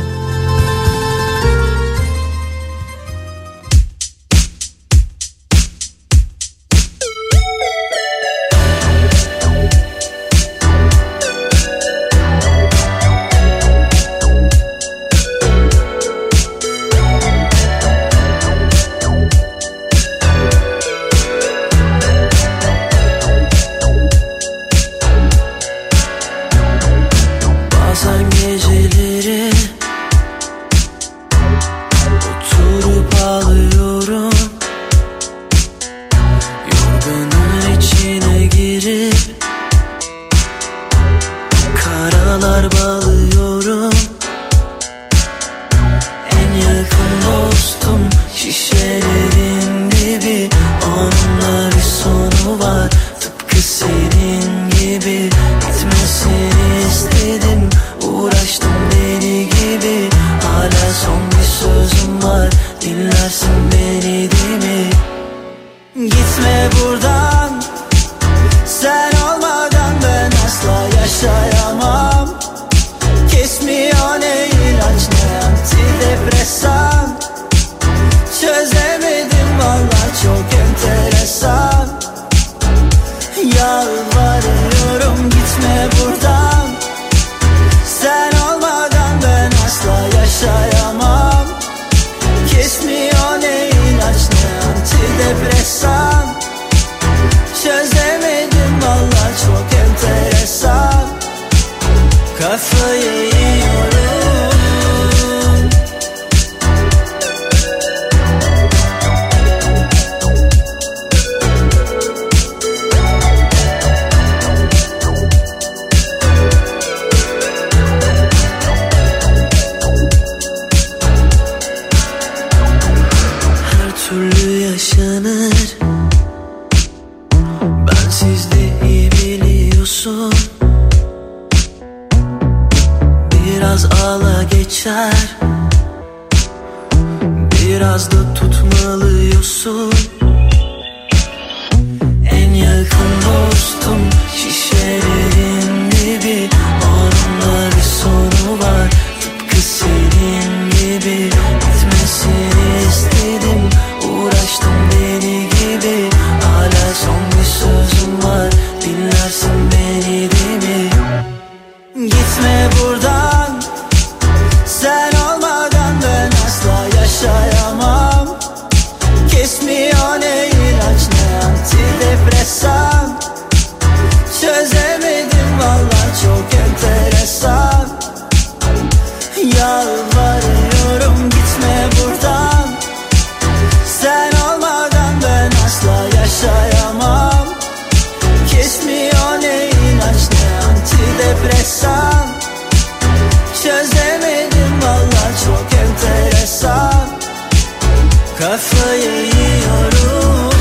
Yalvarıyorum gitme buradan, sen olmadan ben kesmiyor ne ilaç ne antidepresan. Çözemedim valla çok enteresan. Kafayı yiyorum.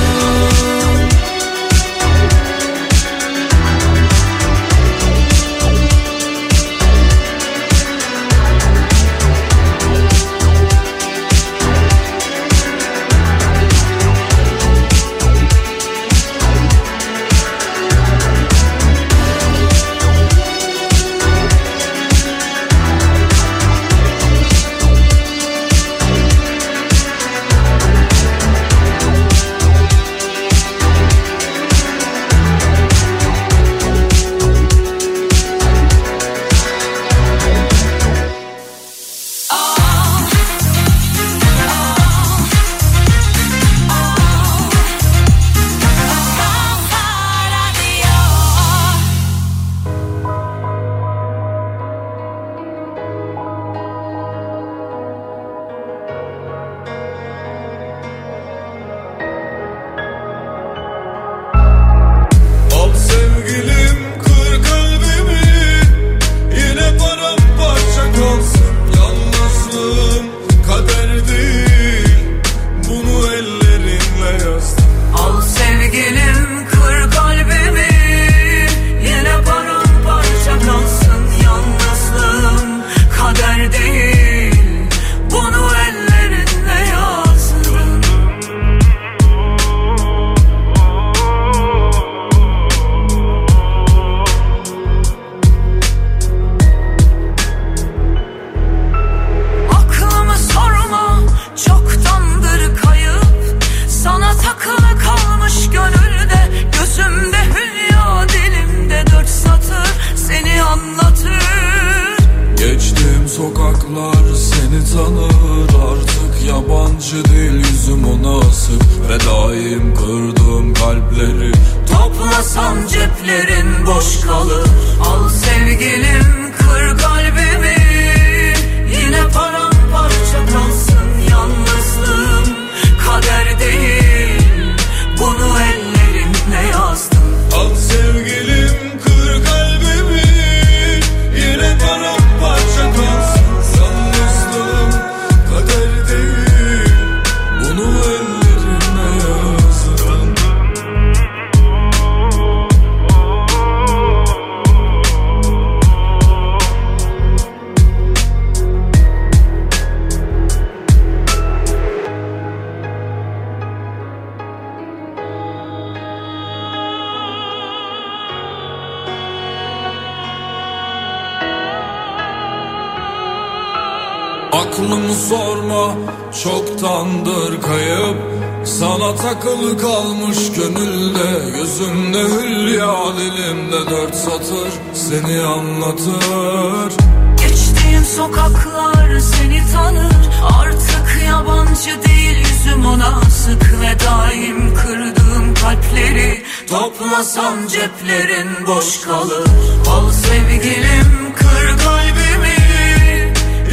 Aklımı sorma çoktandır kayıp, sana takılı kalmış gönülde, gözümde hülya dilimde dört satır seni anlatır. Geçtiğim sokaklar seni tanır, artık yabancı değil yüzüm ona sık ve daim kırdığım kalpleri toplasam ceplerin boş kalır. Al sevgilim kır kalbimi.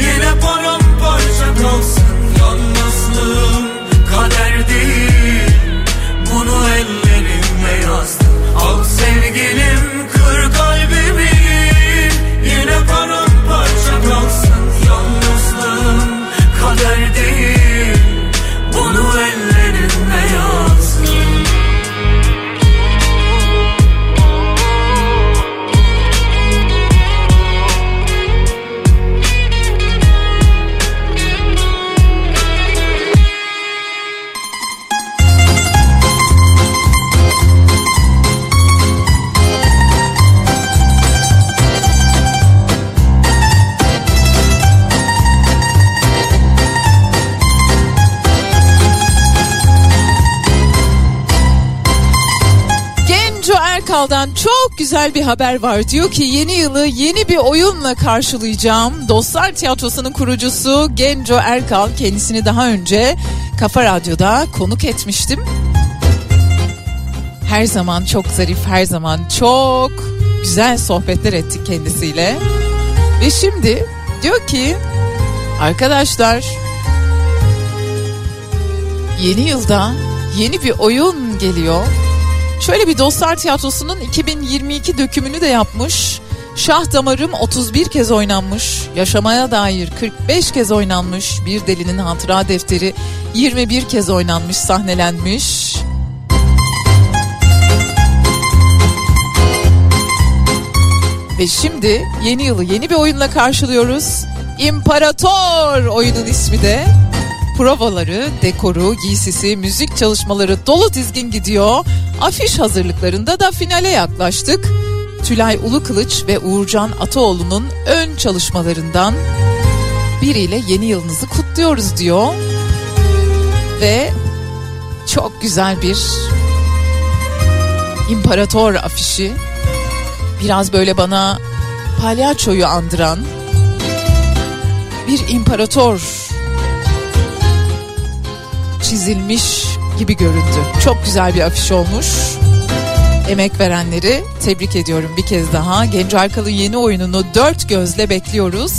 Yine paramparça kalsın yalnızlığım, kader değil bunu ellerimle yazdım. Al sevgilim kır kalbimi. Yine paramparça kalsın yalnızlığım, kader değil bunu ellerimle yazdım. Çok güzel bir haber var. Diyor ki yeni yılı yeni bir oyunla karşılayacağım. Dostlar Tiyatrosu'nun kurucusu Genco Erkal, kendisini daha önce Kafa Radyo'da konuk etmiştim. Her zaman çok zarif, her zaman çok güzel sohbetler ettik kendisiyle. Ve şimdi diyor ki arkadaşlar, yeni yılda yeni bir oyun geliyor. Şöyle bir Dostlar Tiyatrosu'nun 2022 dökümünü de yapmış. Şah Damarım 31 kez oynanmış, Yaşamaya Dair 45 kez oynanmış, Bir Delinin Hatıra Defteri 21 kez oynanmış, sahnelenmiş. Ve şimdi yeni yılı yeni bir oyunla karşılıyoruz. İmparator oyunun ismi de. Provaları, dekoru, giysisi, müzik çalışmaları dolu dizgin gidiyor. Afiş hazırlıklarında da finale yaklaştık. Tülay Ulu Kılıç ve Uğurcan Ataoğlu'nun ön çalışmalarından biriyle yeni yılınızı kutluyoruz diyor. Ve çok güzel bir imparator afişi. Biraz böyle bana palyaçoyu andıran bir imparator çizilmiş gibi göründü. Çok güzel bir afiş olmuş. Emek verenleri tebrik ediyorum bir kez daha. Genco Erkal'ın yeni oyununu dört gözle bekliyoruz.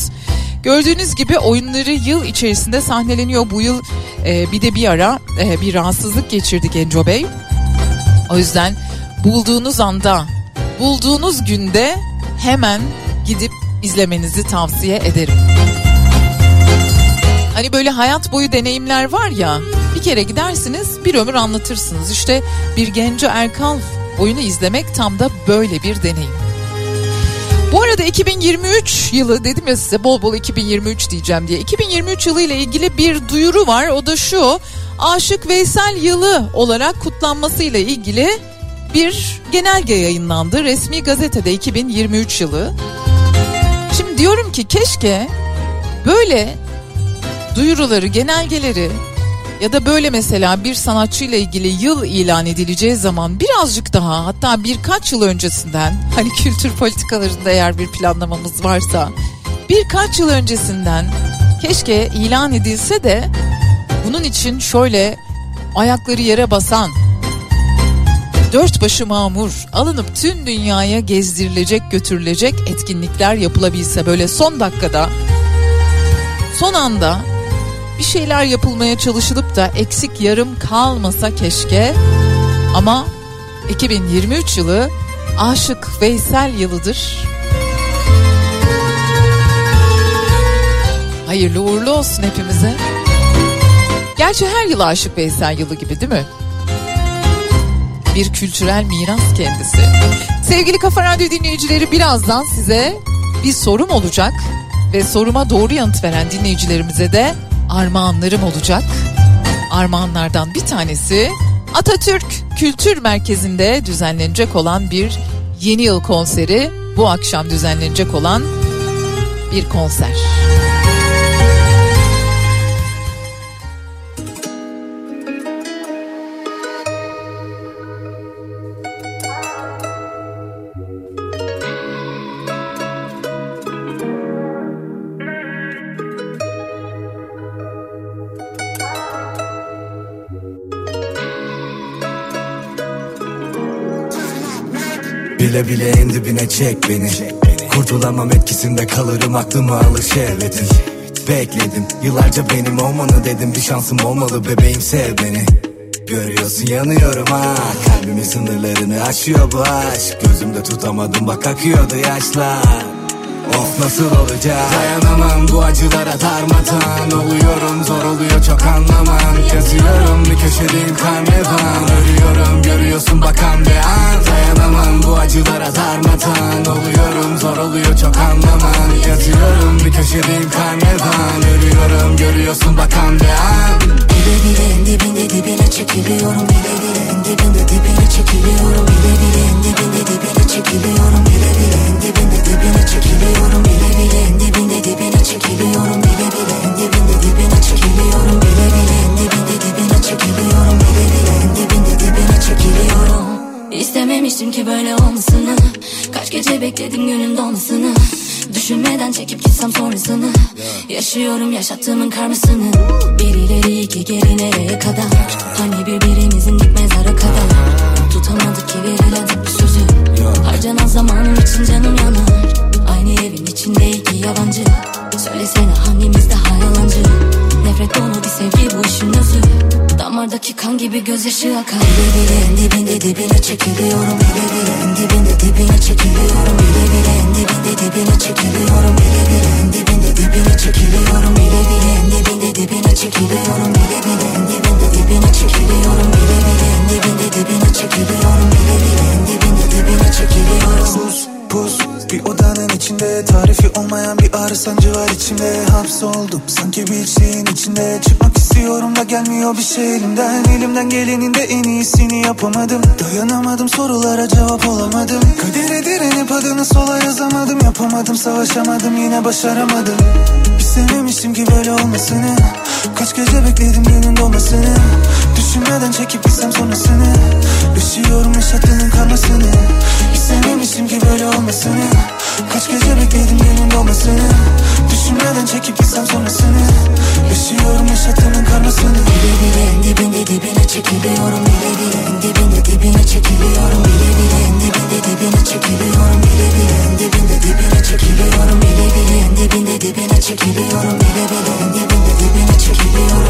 Gördüğünüz gibi oyunları yıl içerisinde sahneleniyor. Bu yıl bir de bir ara bir rahatsızlık geçirdi Genco Bey. O yüzden bulduğunuz anda, bulduğunuz günde hemen gidip izlemenizi tavsiye ederim. Hani böyle hayat boyu deneyimler var ya, bir kere gidersiniz bir ömür anlatırsınız. İşte bir Genco Erkal oyunu izlemek tam da böyle bir deneyim. Bu arada 2023 yılı dedim ya size, bol bol 2023 diyeceğim diye. 2023 yılı ile ilgili bir duyuru var, o da şu: Aşık Veysel yılı olarak kutlanması ile ilgili bir genelge yayınlandı resmi gazetede, 2023 yılı. Şimdi diyorum ki keşke böyle duyuruları, genelgeleri ya da böyle mesela bir sanatçıyla ilgili yıl ilan edileceği zaman birazcık daha, hatta birkaç yıl öncesinden, hani kültür politikalarında eğer bir planlamamız varsa birkaç yıl öncesinden keşke ilan edilse de bunun için şöyle ayakları yere basan, dört başı mamur, alınıp tüm dünyaya gezdirilecek, götürülecek etkinlikler yapılabilse, böyle son dakikada, son anda bir şeyler yapılmaya çalışılıp da eksik yarım kalmasa keşke. Ama 2023 yılı Aşık Veysel yılıdır. Hayırlı uğurlu olsun hepimize. Gerçi her yıl Aşık Veysel yılı gibi değil mi? Bir kültürel miras kendisi. Sevgili Kafa Radyo dinleyicileri, birazdan size bir sorum olacak ve soruma doğru yanıt veren dinleyicilerimize de armağanlarım olacak. Armağanlardan bir tanesi Atatürk Kültür Merkezi'nde düzenlenecek olan bir yeni yıl konseri. Bu akşam düzenlenecek olan bir konser. Bile bile en dibine çek beni. Kurtulamam etkisinde kalırım, aklıma alır şerbetin. Bekledim yıllarca benim olmanı, dedim bir şansım olmalı bebeğim, sev beni. Görüyorsun yanıyorum ha, kalbimin sınırlarını aşıyor bu aşk. Gözümde tutamadım bak akıyordu yaşlar. Of nasıl olacak, dayanamam bu acılara darmatan. Oluyorum zor oluyor çok anlaman. Yazıyorum bir köşedeyim karnevan. Ölüyorum görüyorsun bakan bir an. Dayanamam bu acılara darmatan. Oluyorum zor oluyor çok anlaman. Yazıyorum bir köşedeyim karnevan. Ölüyorum görüyorsun bakan bir an. Bile bile en dibinde dibine çekiliyorum. Bile bile en dibinde dibine çekiliyorum. Bile bile en dibinde dibine çekiliyorum. Bile bile en dibinde dibine çekiliyorum. Bile bile en dibinde dibine çekiliyorum. Bile bile en dibinde dibine çekiliyorum. Bile bile en dibinde dibine çekiliyorum. Bile bile en dibinde dibine çekiliyorum. İstememiştim ki böyle olmasını. Kaç gece bekledim günün donmasını. Düşünmeden çekip gitsem sonrasını. Yaşıyorum yaşattığımın karmasını. Birileri iki geri nereye kadar. Hani birbirimizin dik mezara kadar. Tutamadık ki veriledik bu sözü. Harcanan zamanım için canım yanar. Aynı evin içinde iki yabancı. Söylesene hangimiz daha yalancı. Nefret dolu bir sevgi bu işin özü. Damar Damardaki kan gibi gözyaşı akar. Dibine dibine çekiliyorum. Dibine dibine çekiliyorum. Dibine dibine çekiliyorum. Dibine dibine çekiliyorum. Dibine dibine çekiliyorum. Dibine dibine çekiliyorum. Dibine dibine çekiliyorum. Dibine dibine çekiliyorum. Puz bir odanın içinde, tarifi olmayan bir ağrı sancı var içimde. Hapsoldum sanki bir şeyin içinde, çıkmak istiyorum da gelmiyor bir şey elimden. Elimden gelenin de en iyisini yapamadım, dayanamadım sorulara cevap olamadım. Kadere direnip adını sola yazamadım, yapamadım savaşamadım yine başaramadım. İstememiştim ki böyle olmasını, kaç gece bekledim günün doğmasını. Düşünmeden çekip gitsem sonrasını, üşüyorum yaşattığının karmasını. İstememiştim ki böyle olmasını, kaç gece bekledim günün doğmasını. Düşünmeden çekip gitsem sonrasını, üşüyorum yaşattığının karmasını. Dibine dibine çekiliyorum, dibine dibine çekiliyorum, dibine dibine çekiliyorum, dibine dibine çekiliyorum, dibine dibine çekiliyorum, dibine dibine çekiliyorum, dibine dibine çekiliyorum, dibine dibine çekiliyorum.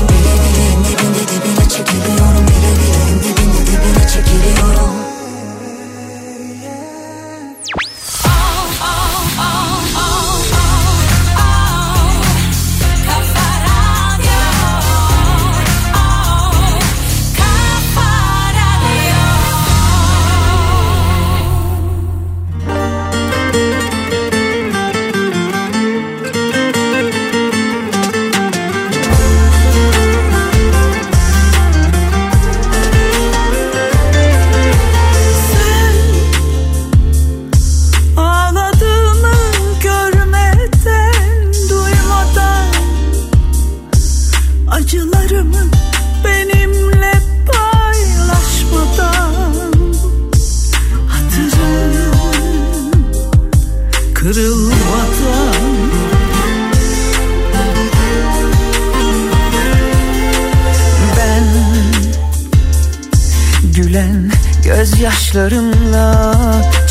Gözyaşlarımla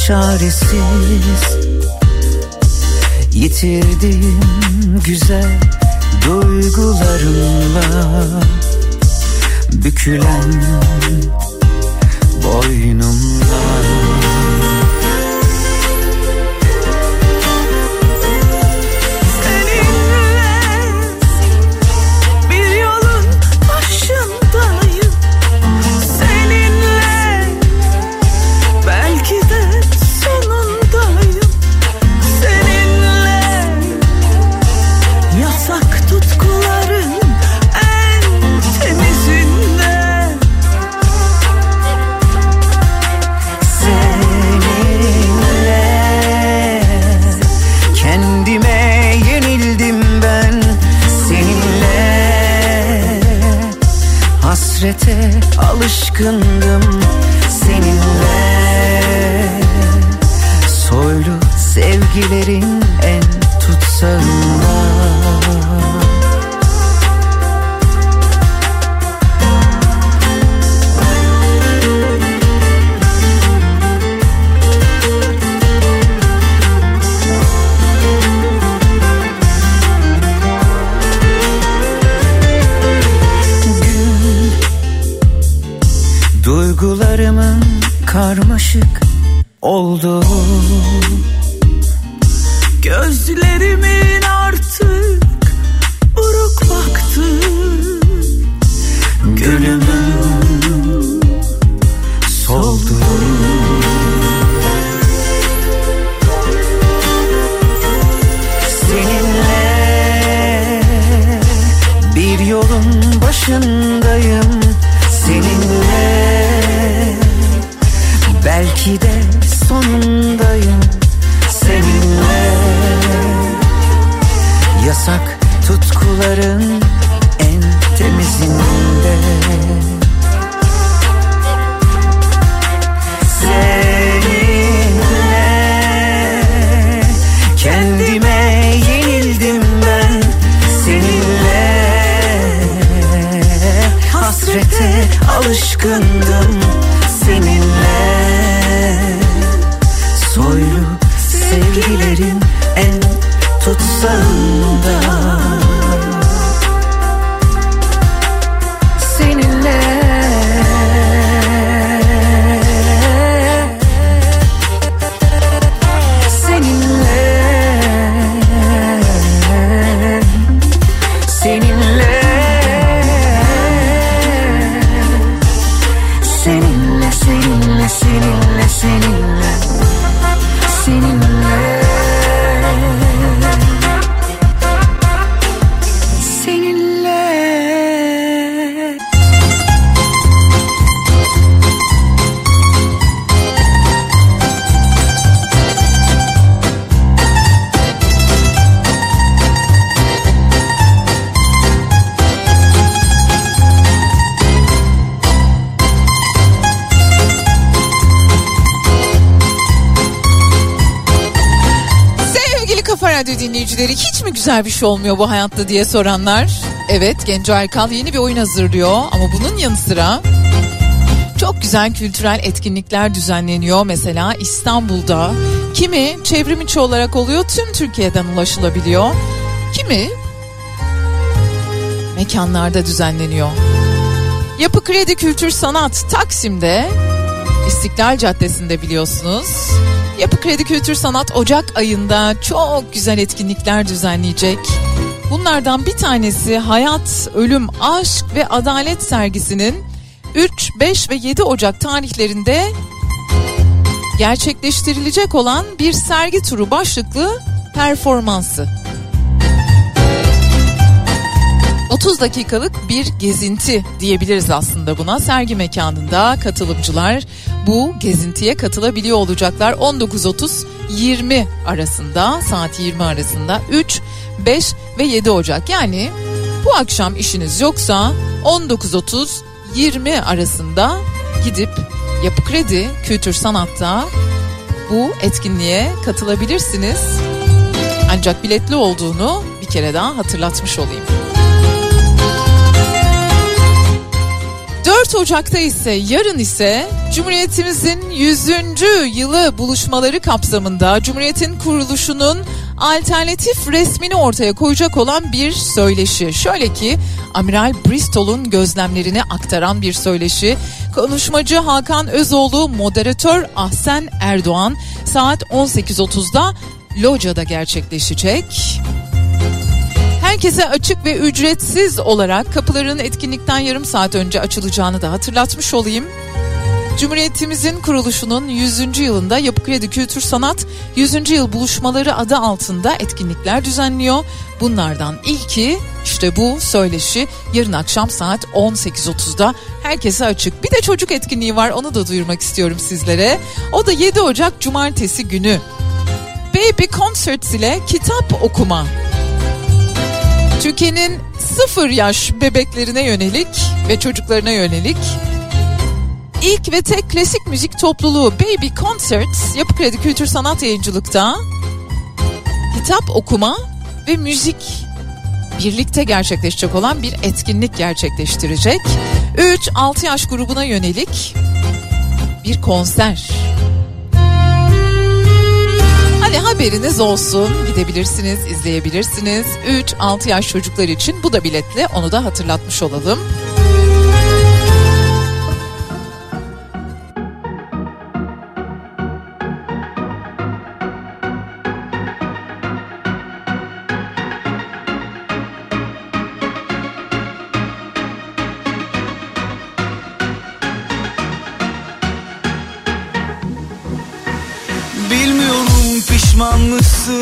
çaresiz yitirdim güzel duygularımla, bükülen boynumla. Alışkındım seninle, soylu sevgilerin en tutsağında. Duygularımın karmaşık oldu, gözlerimin artık buruk baktı. Gönlümün soldu. Seninle bir yolun başındayım, seninle belki de sonundayım, seninle yasak tutkuların en temizinde. Seninle kendime yenildim ben, seninle hasrete alışkındım, seninle soylu sevgilerin en tutsağında, seninle. radyo dinleyicileri, hiç mi güzel bir şey olmuyor bu hayatta diye soranlar. Evet, Genco Erkal yeni bir oyun hazırlıyor ama bunun yanı sıra çok güzel kültürel etkinlikler düzenleniyor. Mesela İstanbul'da kimi çevrimiçi olarak oluyor, tüm Türkiye'den ulaşılabiliyor. Kimi mekanlarda düzenleniyor. Yapı Kredi Kültür Sanat Taksim'de, İstiklal Caddesi'nde biliyorsunuz. Yapı Kredi Kültür Sanat Ocak ayında çok güzel etkinlikler düzenleyecek. Bunlardan bir tanesi Hayat, Ölüm, Aşk ve Adalet sergisinin 3, 5 ve 7 Ocak tarihlerinde gerçekleştirilecek olan bir sergi turu başlıklı performansı. 30 dakikalık bir gezinti diyebiliriz aslında buna. Sergi mekanında katılımcılar bu gezintiye katılabiliyor olacaklar. 19.30-20 arasında, saat 20 arasında 3, 5 ve 7 Ocak. Yani bu akşam işiniz yoksa 19.30-20 arasında gidip Yapı Kredi Kültür Sanat'ta bu etkinliğe katılabilirsiniz. Ancak biletli olduğunu bir kere daha hatırlatmış olayım. 4 Ocak'ta ise, yarın ise Cumhuriyetimizin 100. yılı buluşmaları kapsamında Cumhuriyet'in kuruluşunun alternatif resmini ortaya koyacak olan bir söyleşi. Şöyle ki, Amiral Bristol'un gözlemlerini aktaran bir söyleşi. Konuşmacı Hakan Özoğlu, moderatör Ahsen Erdoğan, saat 18.30'da Loca'da gerçekleşecek. Herkese açık ve ücretsiz olarak kapıların etkinlikten yarım saat önce açılacağını da hatırlatmış olayım. Cumhuriyetimizin kuruluşunun 100. yılında Yapı Kredi Kültür Sanat 100. Yıl Buluşmaları adı altında etkinlikler düzenliyor. Bunlardan ilki işte bu söyleşi, yarın akşam saat 18.30'da herkese açık. Bir de çocuk etkinliği var, onu da duyurmak istiyorum sizlere. O da 7 Ocak Cumartesi günü. Baby Concerts ile kitap okuma. Türkiye'nin 0 yaş bebeklerine yönelik ve çocuklarına yönelik ilk ve tek klasik müzik topluluğu Baby Concerts, Yapı Kredi Kültür Sanat Yayıncılık'ta kitap okuma ve müzik birlikte gerçekleşecek olan bir etkinlik gerçekleştirecek. 3-6 yaş grubuna yönelik bir konser. Hani haberiniz olsun, gidebilirsiniz, izleyebilirsiniz. 3-6 yaş çocuklar için bu da biletli, onu da hatırlatmış olalım.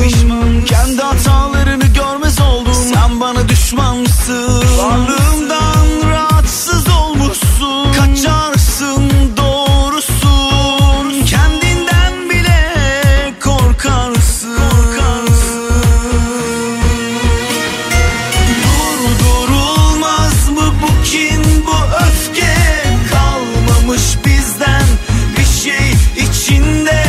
Pişman, kendi hatalarını görmez oldum. Sen bana düşmansın. Varlığımdan rahatsız olmuşsun. Kaçarsın doğrusun. Kendinden bile korkarsın. Durdurulmaz mı bu kin, bu öfke? Kalmamış bizden bir şey içinde.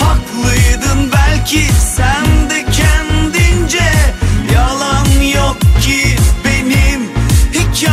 Haklıydın belki, sen de kendince. Yalan yok ki benim hikayem.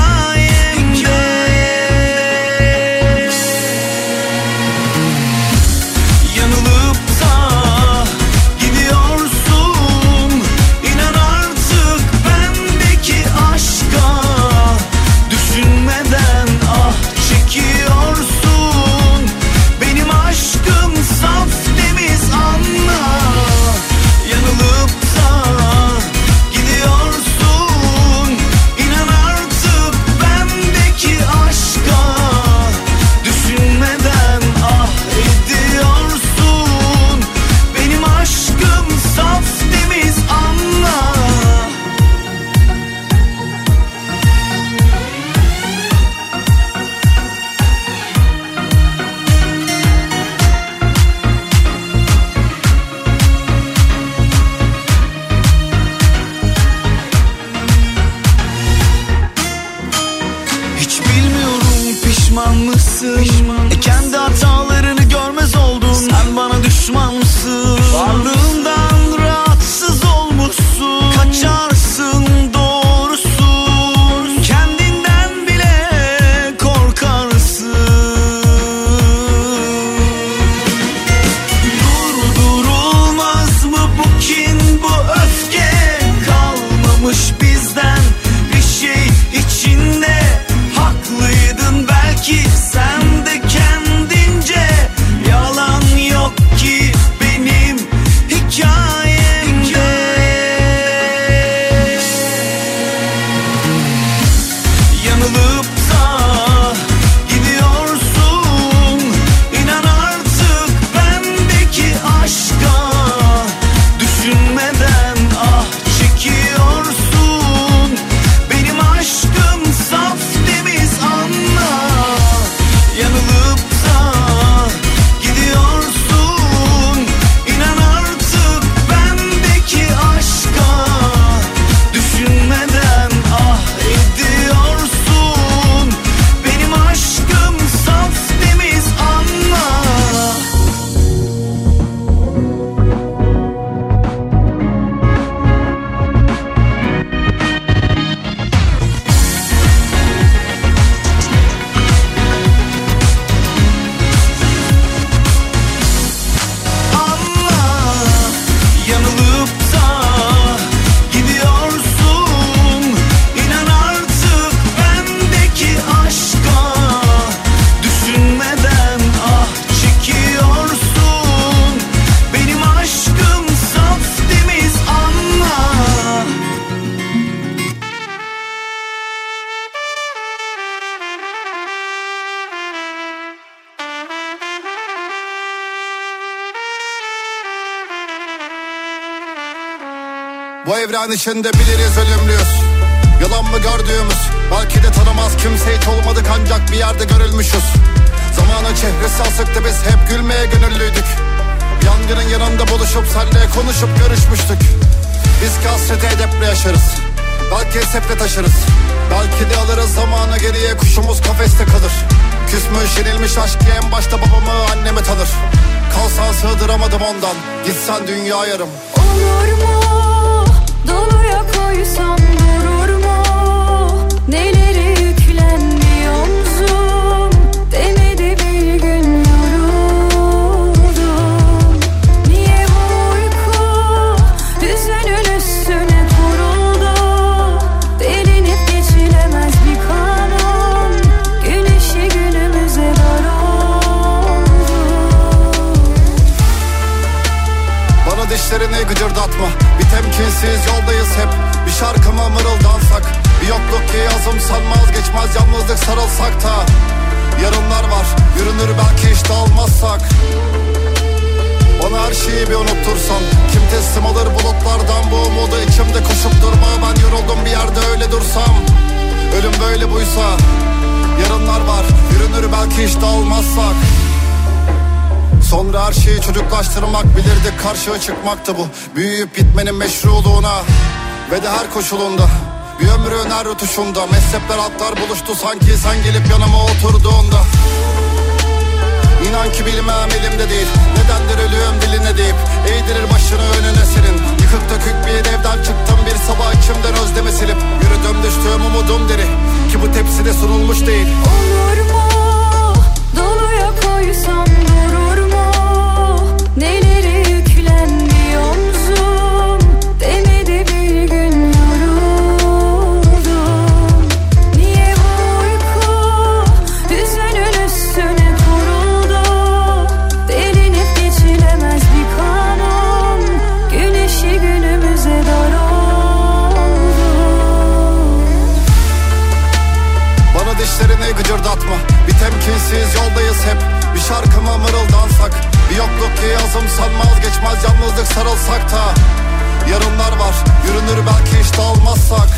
Bu evren içinde biliriz ölümlüyüz. Yalan mı gördüğümüz? Belki de tanımaz kimse, hiç olmadık ancak bir yerde görülmüşüz. Zamanın çehresi asıktı, biz hep gülmeye gönüllüydük. Yangının yanında buluşup senle konuşup görüşmüştük. Biz kasreti edeple yaşarız, belki seple taşırız, belki de alırız zamanı geriye, kuşumuz kafeste kalır. Küsmüş yenilmiş aşkı en başta babamı annemi tanır. Kalsan sığdıramadım ondan, gitsen dünya yarım. Olur mu doluya koysam, durur mu neleri yüklendi omzum, demedi bir gün yoruldum. Niye bu uyku düzenin üstüne kuruldu, delinip geçilemez bir kanun, güneşi günümüze dar oldu. Bana dişlerini gıcırdatma, bir temkinsiz yoldayız hep. Bir şarkıma mırıldansak, bir yokluk ki yazım sanmaz, geçmez yalnızlık sarılsak da. Yarınlar var, yürünür belki hiç dağılmazsak. Bana her şeyi bir unuttursan, kim teslim alır bulutlardan bu umudu, içimde koşup durma. Ben yoruldum bir yerde öyle dursam, ölüm böyle buysa. Yarınlar var, yürünür belki hiç dağılmazsak. Sonra her şeyi çocuklaştırmak, bilirdik karşıya çıkmaktı bu, büyüyüp gitmenin meşruluğuna. Ve de her koşulunda, bir ömrün her rutuşunda, mezhepler hatlar buluştu sanki sen gelip yanıma oturduğunda. İnan ki bilmem elimde değil, nedendir ölüyorum diline deyip eğdirir başını önüne senin. Yıkık dökük bir evden çıktım bir sabah, içimden özlemi silip yürüdüm düştüğüm umudum deri, ki bu tepside sunulmuş değil. Olur mu doluya koysam, durur mu neleri yüklendi omzum, demedi bir gün. Dişlerini gıcırdatma, bir temkinsiz yoldayız hep. Bir şarkıma mırıldansak, bir yokluk ki yazım sanmaz, geçmez yalnızlık sarılsak da. Yarınlar var, yürünür belki hiç dağılmazsak.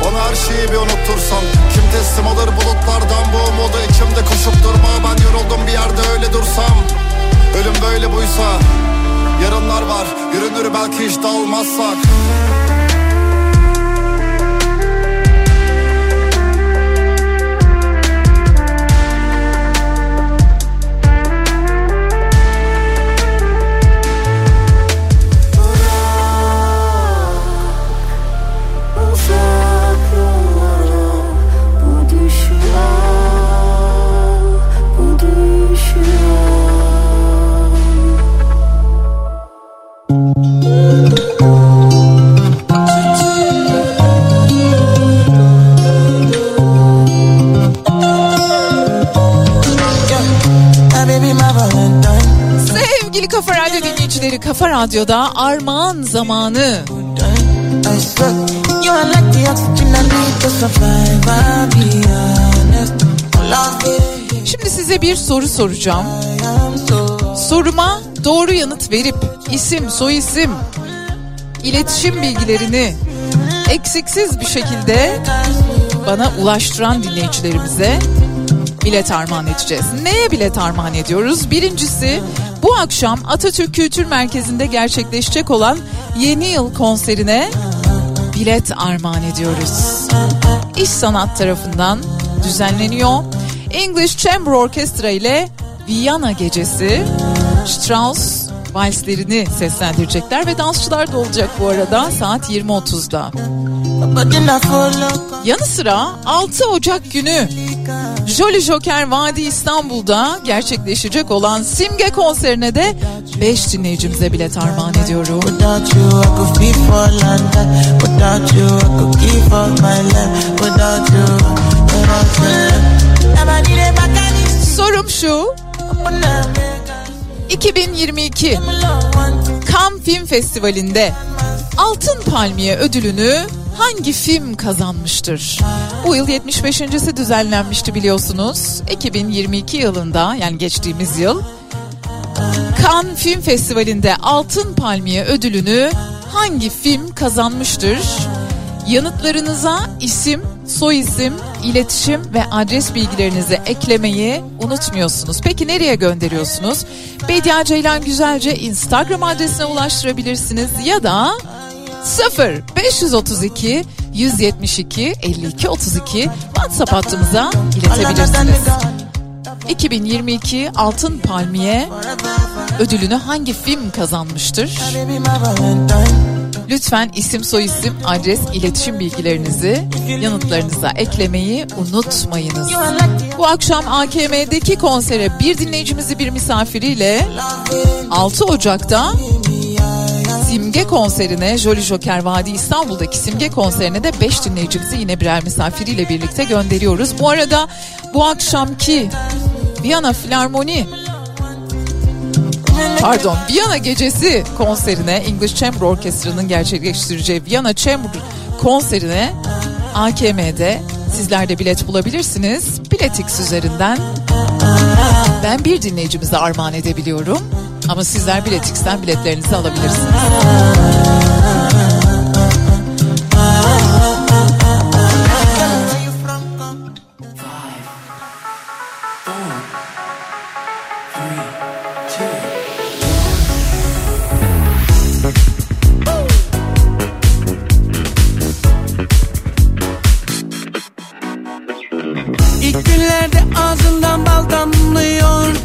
Bana her şeyi bir unuttursan, kim teslim alır bulutlardan bu umudu, içimde koşup durma. Ben yoruldum bir yerde öyle dursam, ölüm böyle buysa. Yarınlar var, yürünür belki hiç dağılmazsak. Kafa Radyo'da Armağan Zamanı. Şimdi size bir soru soracağım. Soruma doğru yanıt verip isim, soyisim, iletişim bilgilerini eksiksiz bir şekilde bana ulaştıran dinleyicilerimize bilet armağan edeceğiz. Neye bilet armağan ediyoruz? Birincisi, bu akşam Atatürk Kültür Merkezi'nde gerçekleşecek olan Yeni Yıl konserine bilet armağan ediyoruz. İş Sanat tarafından düzenleniyor. English Chamber Orchestra ile Viyana Gecesi, Strauss valslerini seslendirecekler ve dansçılar da olacak bu arada saat 20.30'da. Yanı sıra 6 Ocak günü Jolly Joker Vadi İstanbul'da gerçekleşecek olan Simge konserine de 5 dinleyicimize bilet armağan ediyorum. Sorum şu: 2022 Cannes Film Festivali'nde Altın Palmiye ödülünü hangi film kazanmıştır? Bu yıl 75.si düzenlenmişti biliyorsunuz. 2022 yılında, yani geçtiğimiz yıl, Cannes Film Festivali'nde Altın Palmiye ödülünü hangi film kazanmıştır? Yanıtlarınıza isim, soyisim, iletişim ve adres bilgilerinizi eklemeyi unutmuyorsunuz. Peki nereye gönderiyorsunuz? Bedia Ceylan Güzelce Instagram adresine ulaştırabilirsiniz ya da 0532 172 52 32 WhatsApp hattımıza iletebilirsiniz. 2022 Altın Palmiye ödülünü hangi film kazanmıştır? Lütfen isim, soyisim, adres, iletişim bilgilerinizi yanıtlarınıza eklemeyi unutmayınız. Bu akşam AKM'deki konsere bir dinleyicimizi bir misafiriyle 6 Ocak'ta Simge konserine, Jolly Joker Vadi İstanbul'daki Simge konserine de 5 dinleyicimizi yine birer misafiriyle birlikte gönderiyoruz. Bu arada bu akşamki Viyana Filarmoni, pardon, Viyana Gecesi konserine, English Chamber Orchestra'nın gerçekleştireceği Viyana Chamber konserine AKM'de sizler de bilet bulabilirsiniz. Biletix üzerinden ben bir dinleyicimize armağan edebiliyorum. Ama sizler Biletix'ten biletlerinizi alabilirsiniz. İlk günlerde ağzından bal damlıyordu.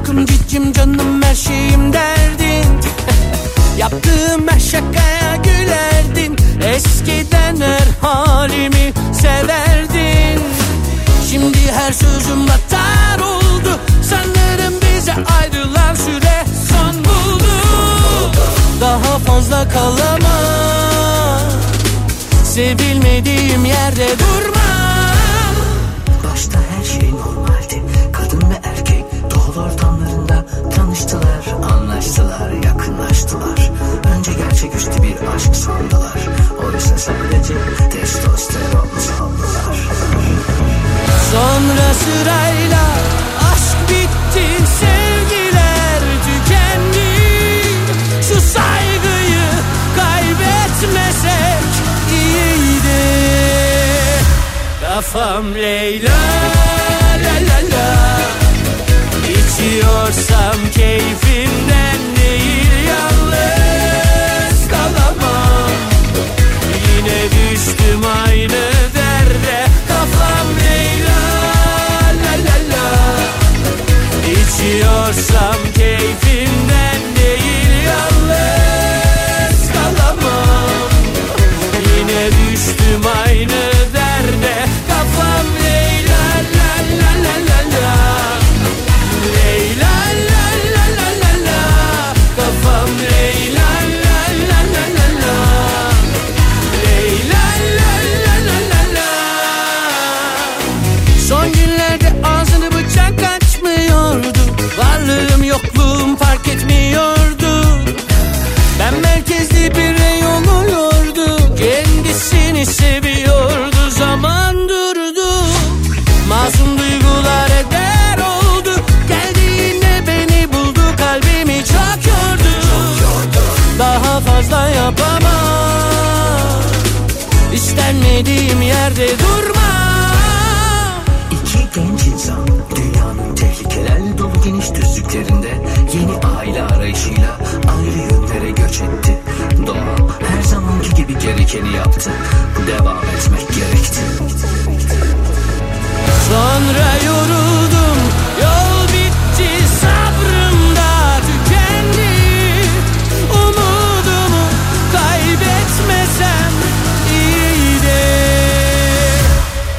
Aşkım, gücüm, canım, her şeyim derdin. Yaptığım her şakaya gülerdin. Eskiden her halimi severdin. Şimdi her sözüm batar oldu. Sanırım bize ayrılan süre son buldu. Daha fazla kalamam. Sevilmediğim yerde durmam. Başta her şey normaldi. Kadın ve erkek doğal ortamlarında tanıştılar, anlaştılar, yakınlaştılar. Önce gerçeküstü bir aşk sandılar. Oysa sadece testosteron sandılar. Sonra sırayla aşk bitti, sevgiler tükendi. Şu saygıyı kaybetmesek iyiydi. Kafam Leyla la la la. İçiyorsam keyfimden değil, yalnız kalamam. Yine düştüm aynı derde, kafam Leyla la la la. İçiyorsam keyfimden değil, yalnız kalamam. Yine düştüm aynı derde, kafam Leyla la la la la. Yokluğum fark etmiyordu. Ben merkezli birey oluyordu. Kendisini seviyordu. Zaman durdu. Masum duygular eder oldu. Geldiğinde beni buldu. Kalbimi çok yordu. Daha fazla yapamam. İstenmediğim yerde durmam. İki genç insan dünyanın tehlikelerle dolu geniş düzlüklerinde yeni aile arayışıyla ayrı yönlere göç etti. Doğal her zamanki gibi gerekeni yaptı. Devam etmek gerekti. Sonra yoruldum, yol bitti, sabrım da tükendi. Umudumu kaybetmesem iyiydi.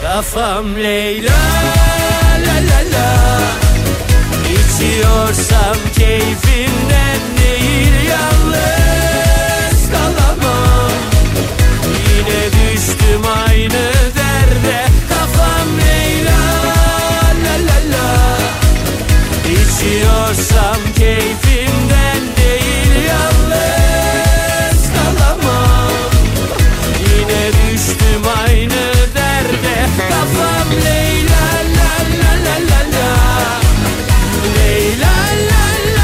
Kafam Leyla la la la. İçiyorsam keyfimden değil, yalnız kalamam. Yine düştüm aynı derde, kafam Leyla la la la. İçiyorsam keyfimden değil, yalnız kalamam. Yine düştüm aynı derde, kafam Leyla la la la la. La la la.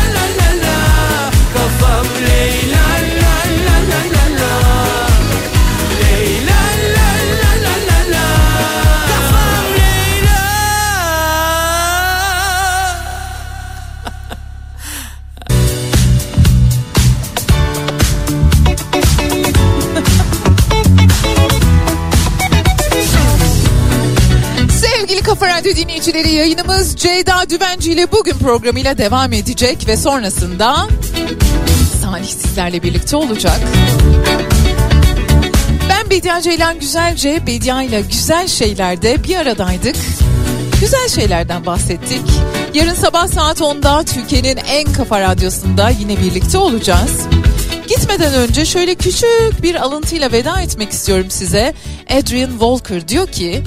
dinleyicileri, yayınımız Ceyda Düvenci ile bugün programıyla devam edecek ve sonrasında Salih sizlerle birlikte olacak. Ben Bedia Ceylan Güzelce, Bedia ile güzel şeylerde bir aradaydık. Güzel şeylerden bahsettik. Yarın sabah saat 10'da Türkiye'nin en kafa radyosunda yine birlikte olacağız. Gitmeden önce şöyle küçük bir alıntıyla veda etmek istiyorum size. Adrian Walker diyor ki,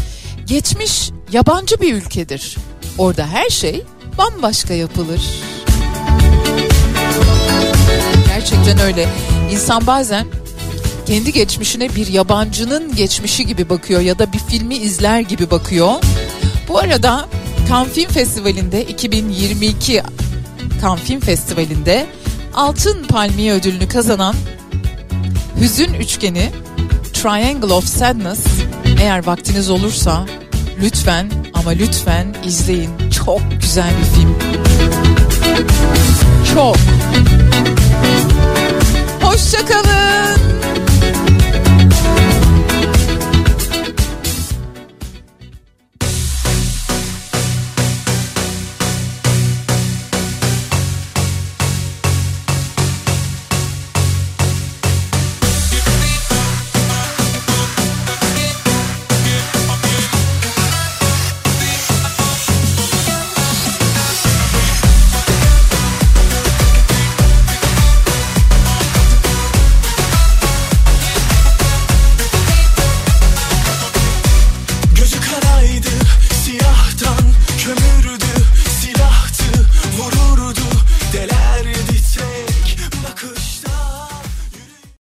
geçmiş yabancı bir ülkedir. Orada her şey bambaşka yapılır. Gerçekten öyle. İnsan bazen kendi geçmişine bir yabancının geçmişi gibi bakıyor ya da bir filmi izler gibi bakıyor. Bu arada Cannes Film Festivali'nde 2022 Cannes Film Festivali'nde Altın Palmiye ödülünü kazanan Hüzün Üçgeni, Triangle of Sadness, eğer vaktiniz olursa lütfen ama lütfen izleyin. Çok güzel bir film. Çok.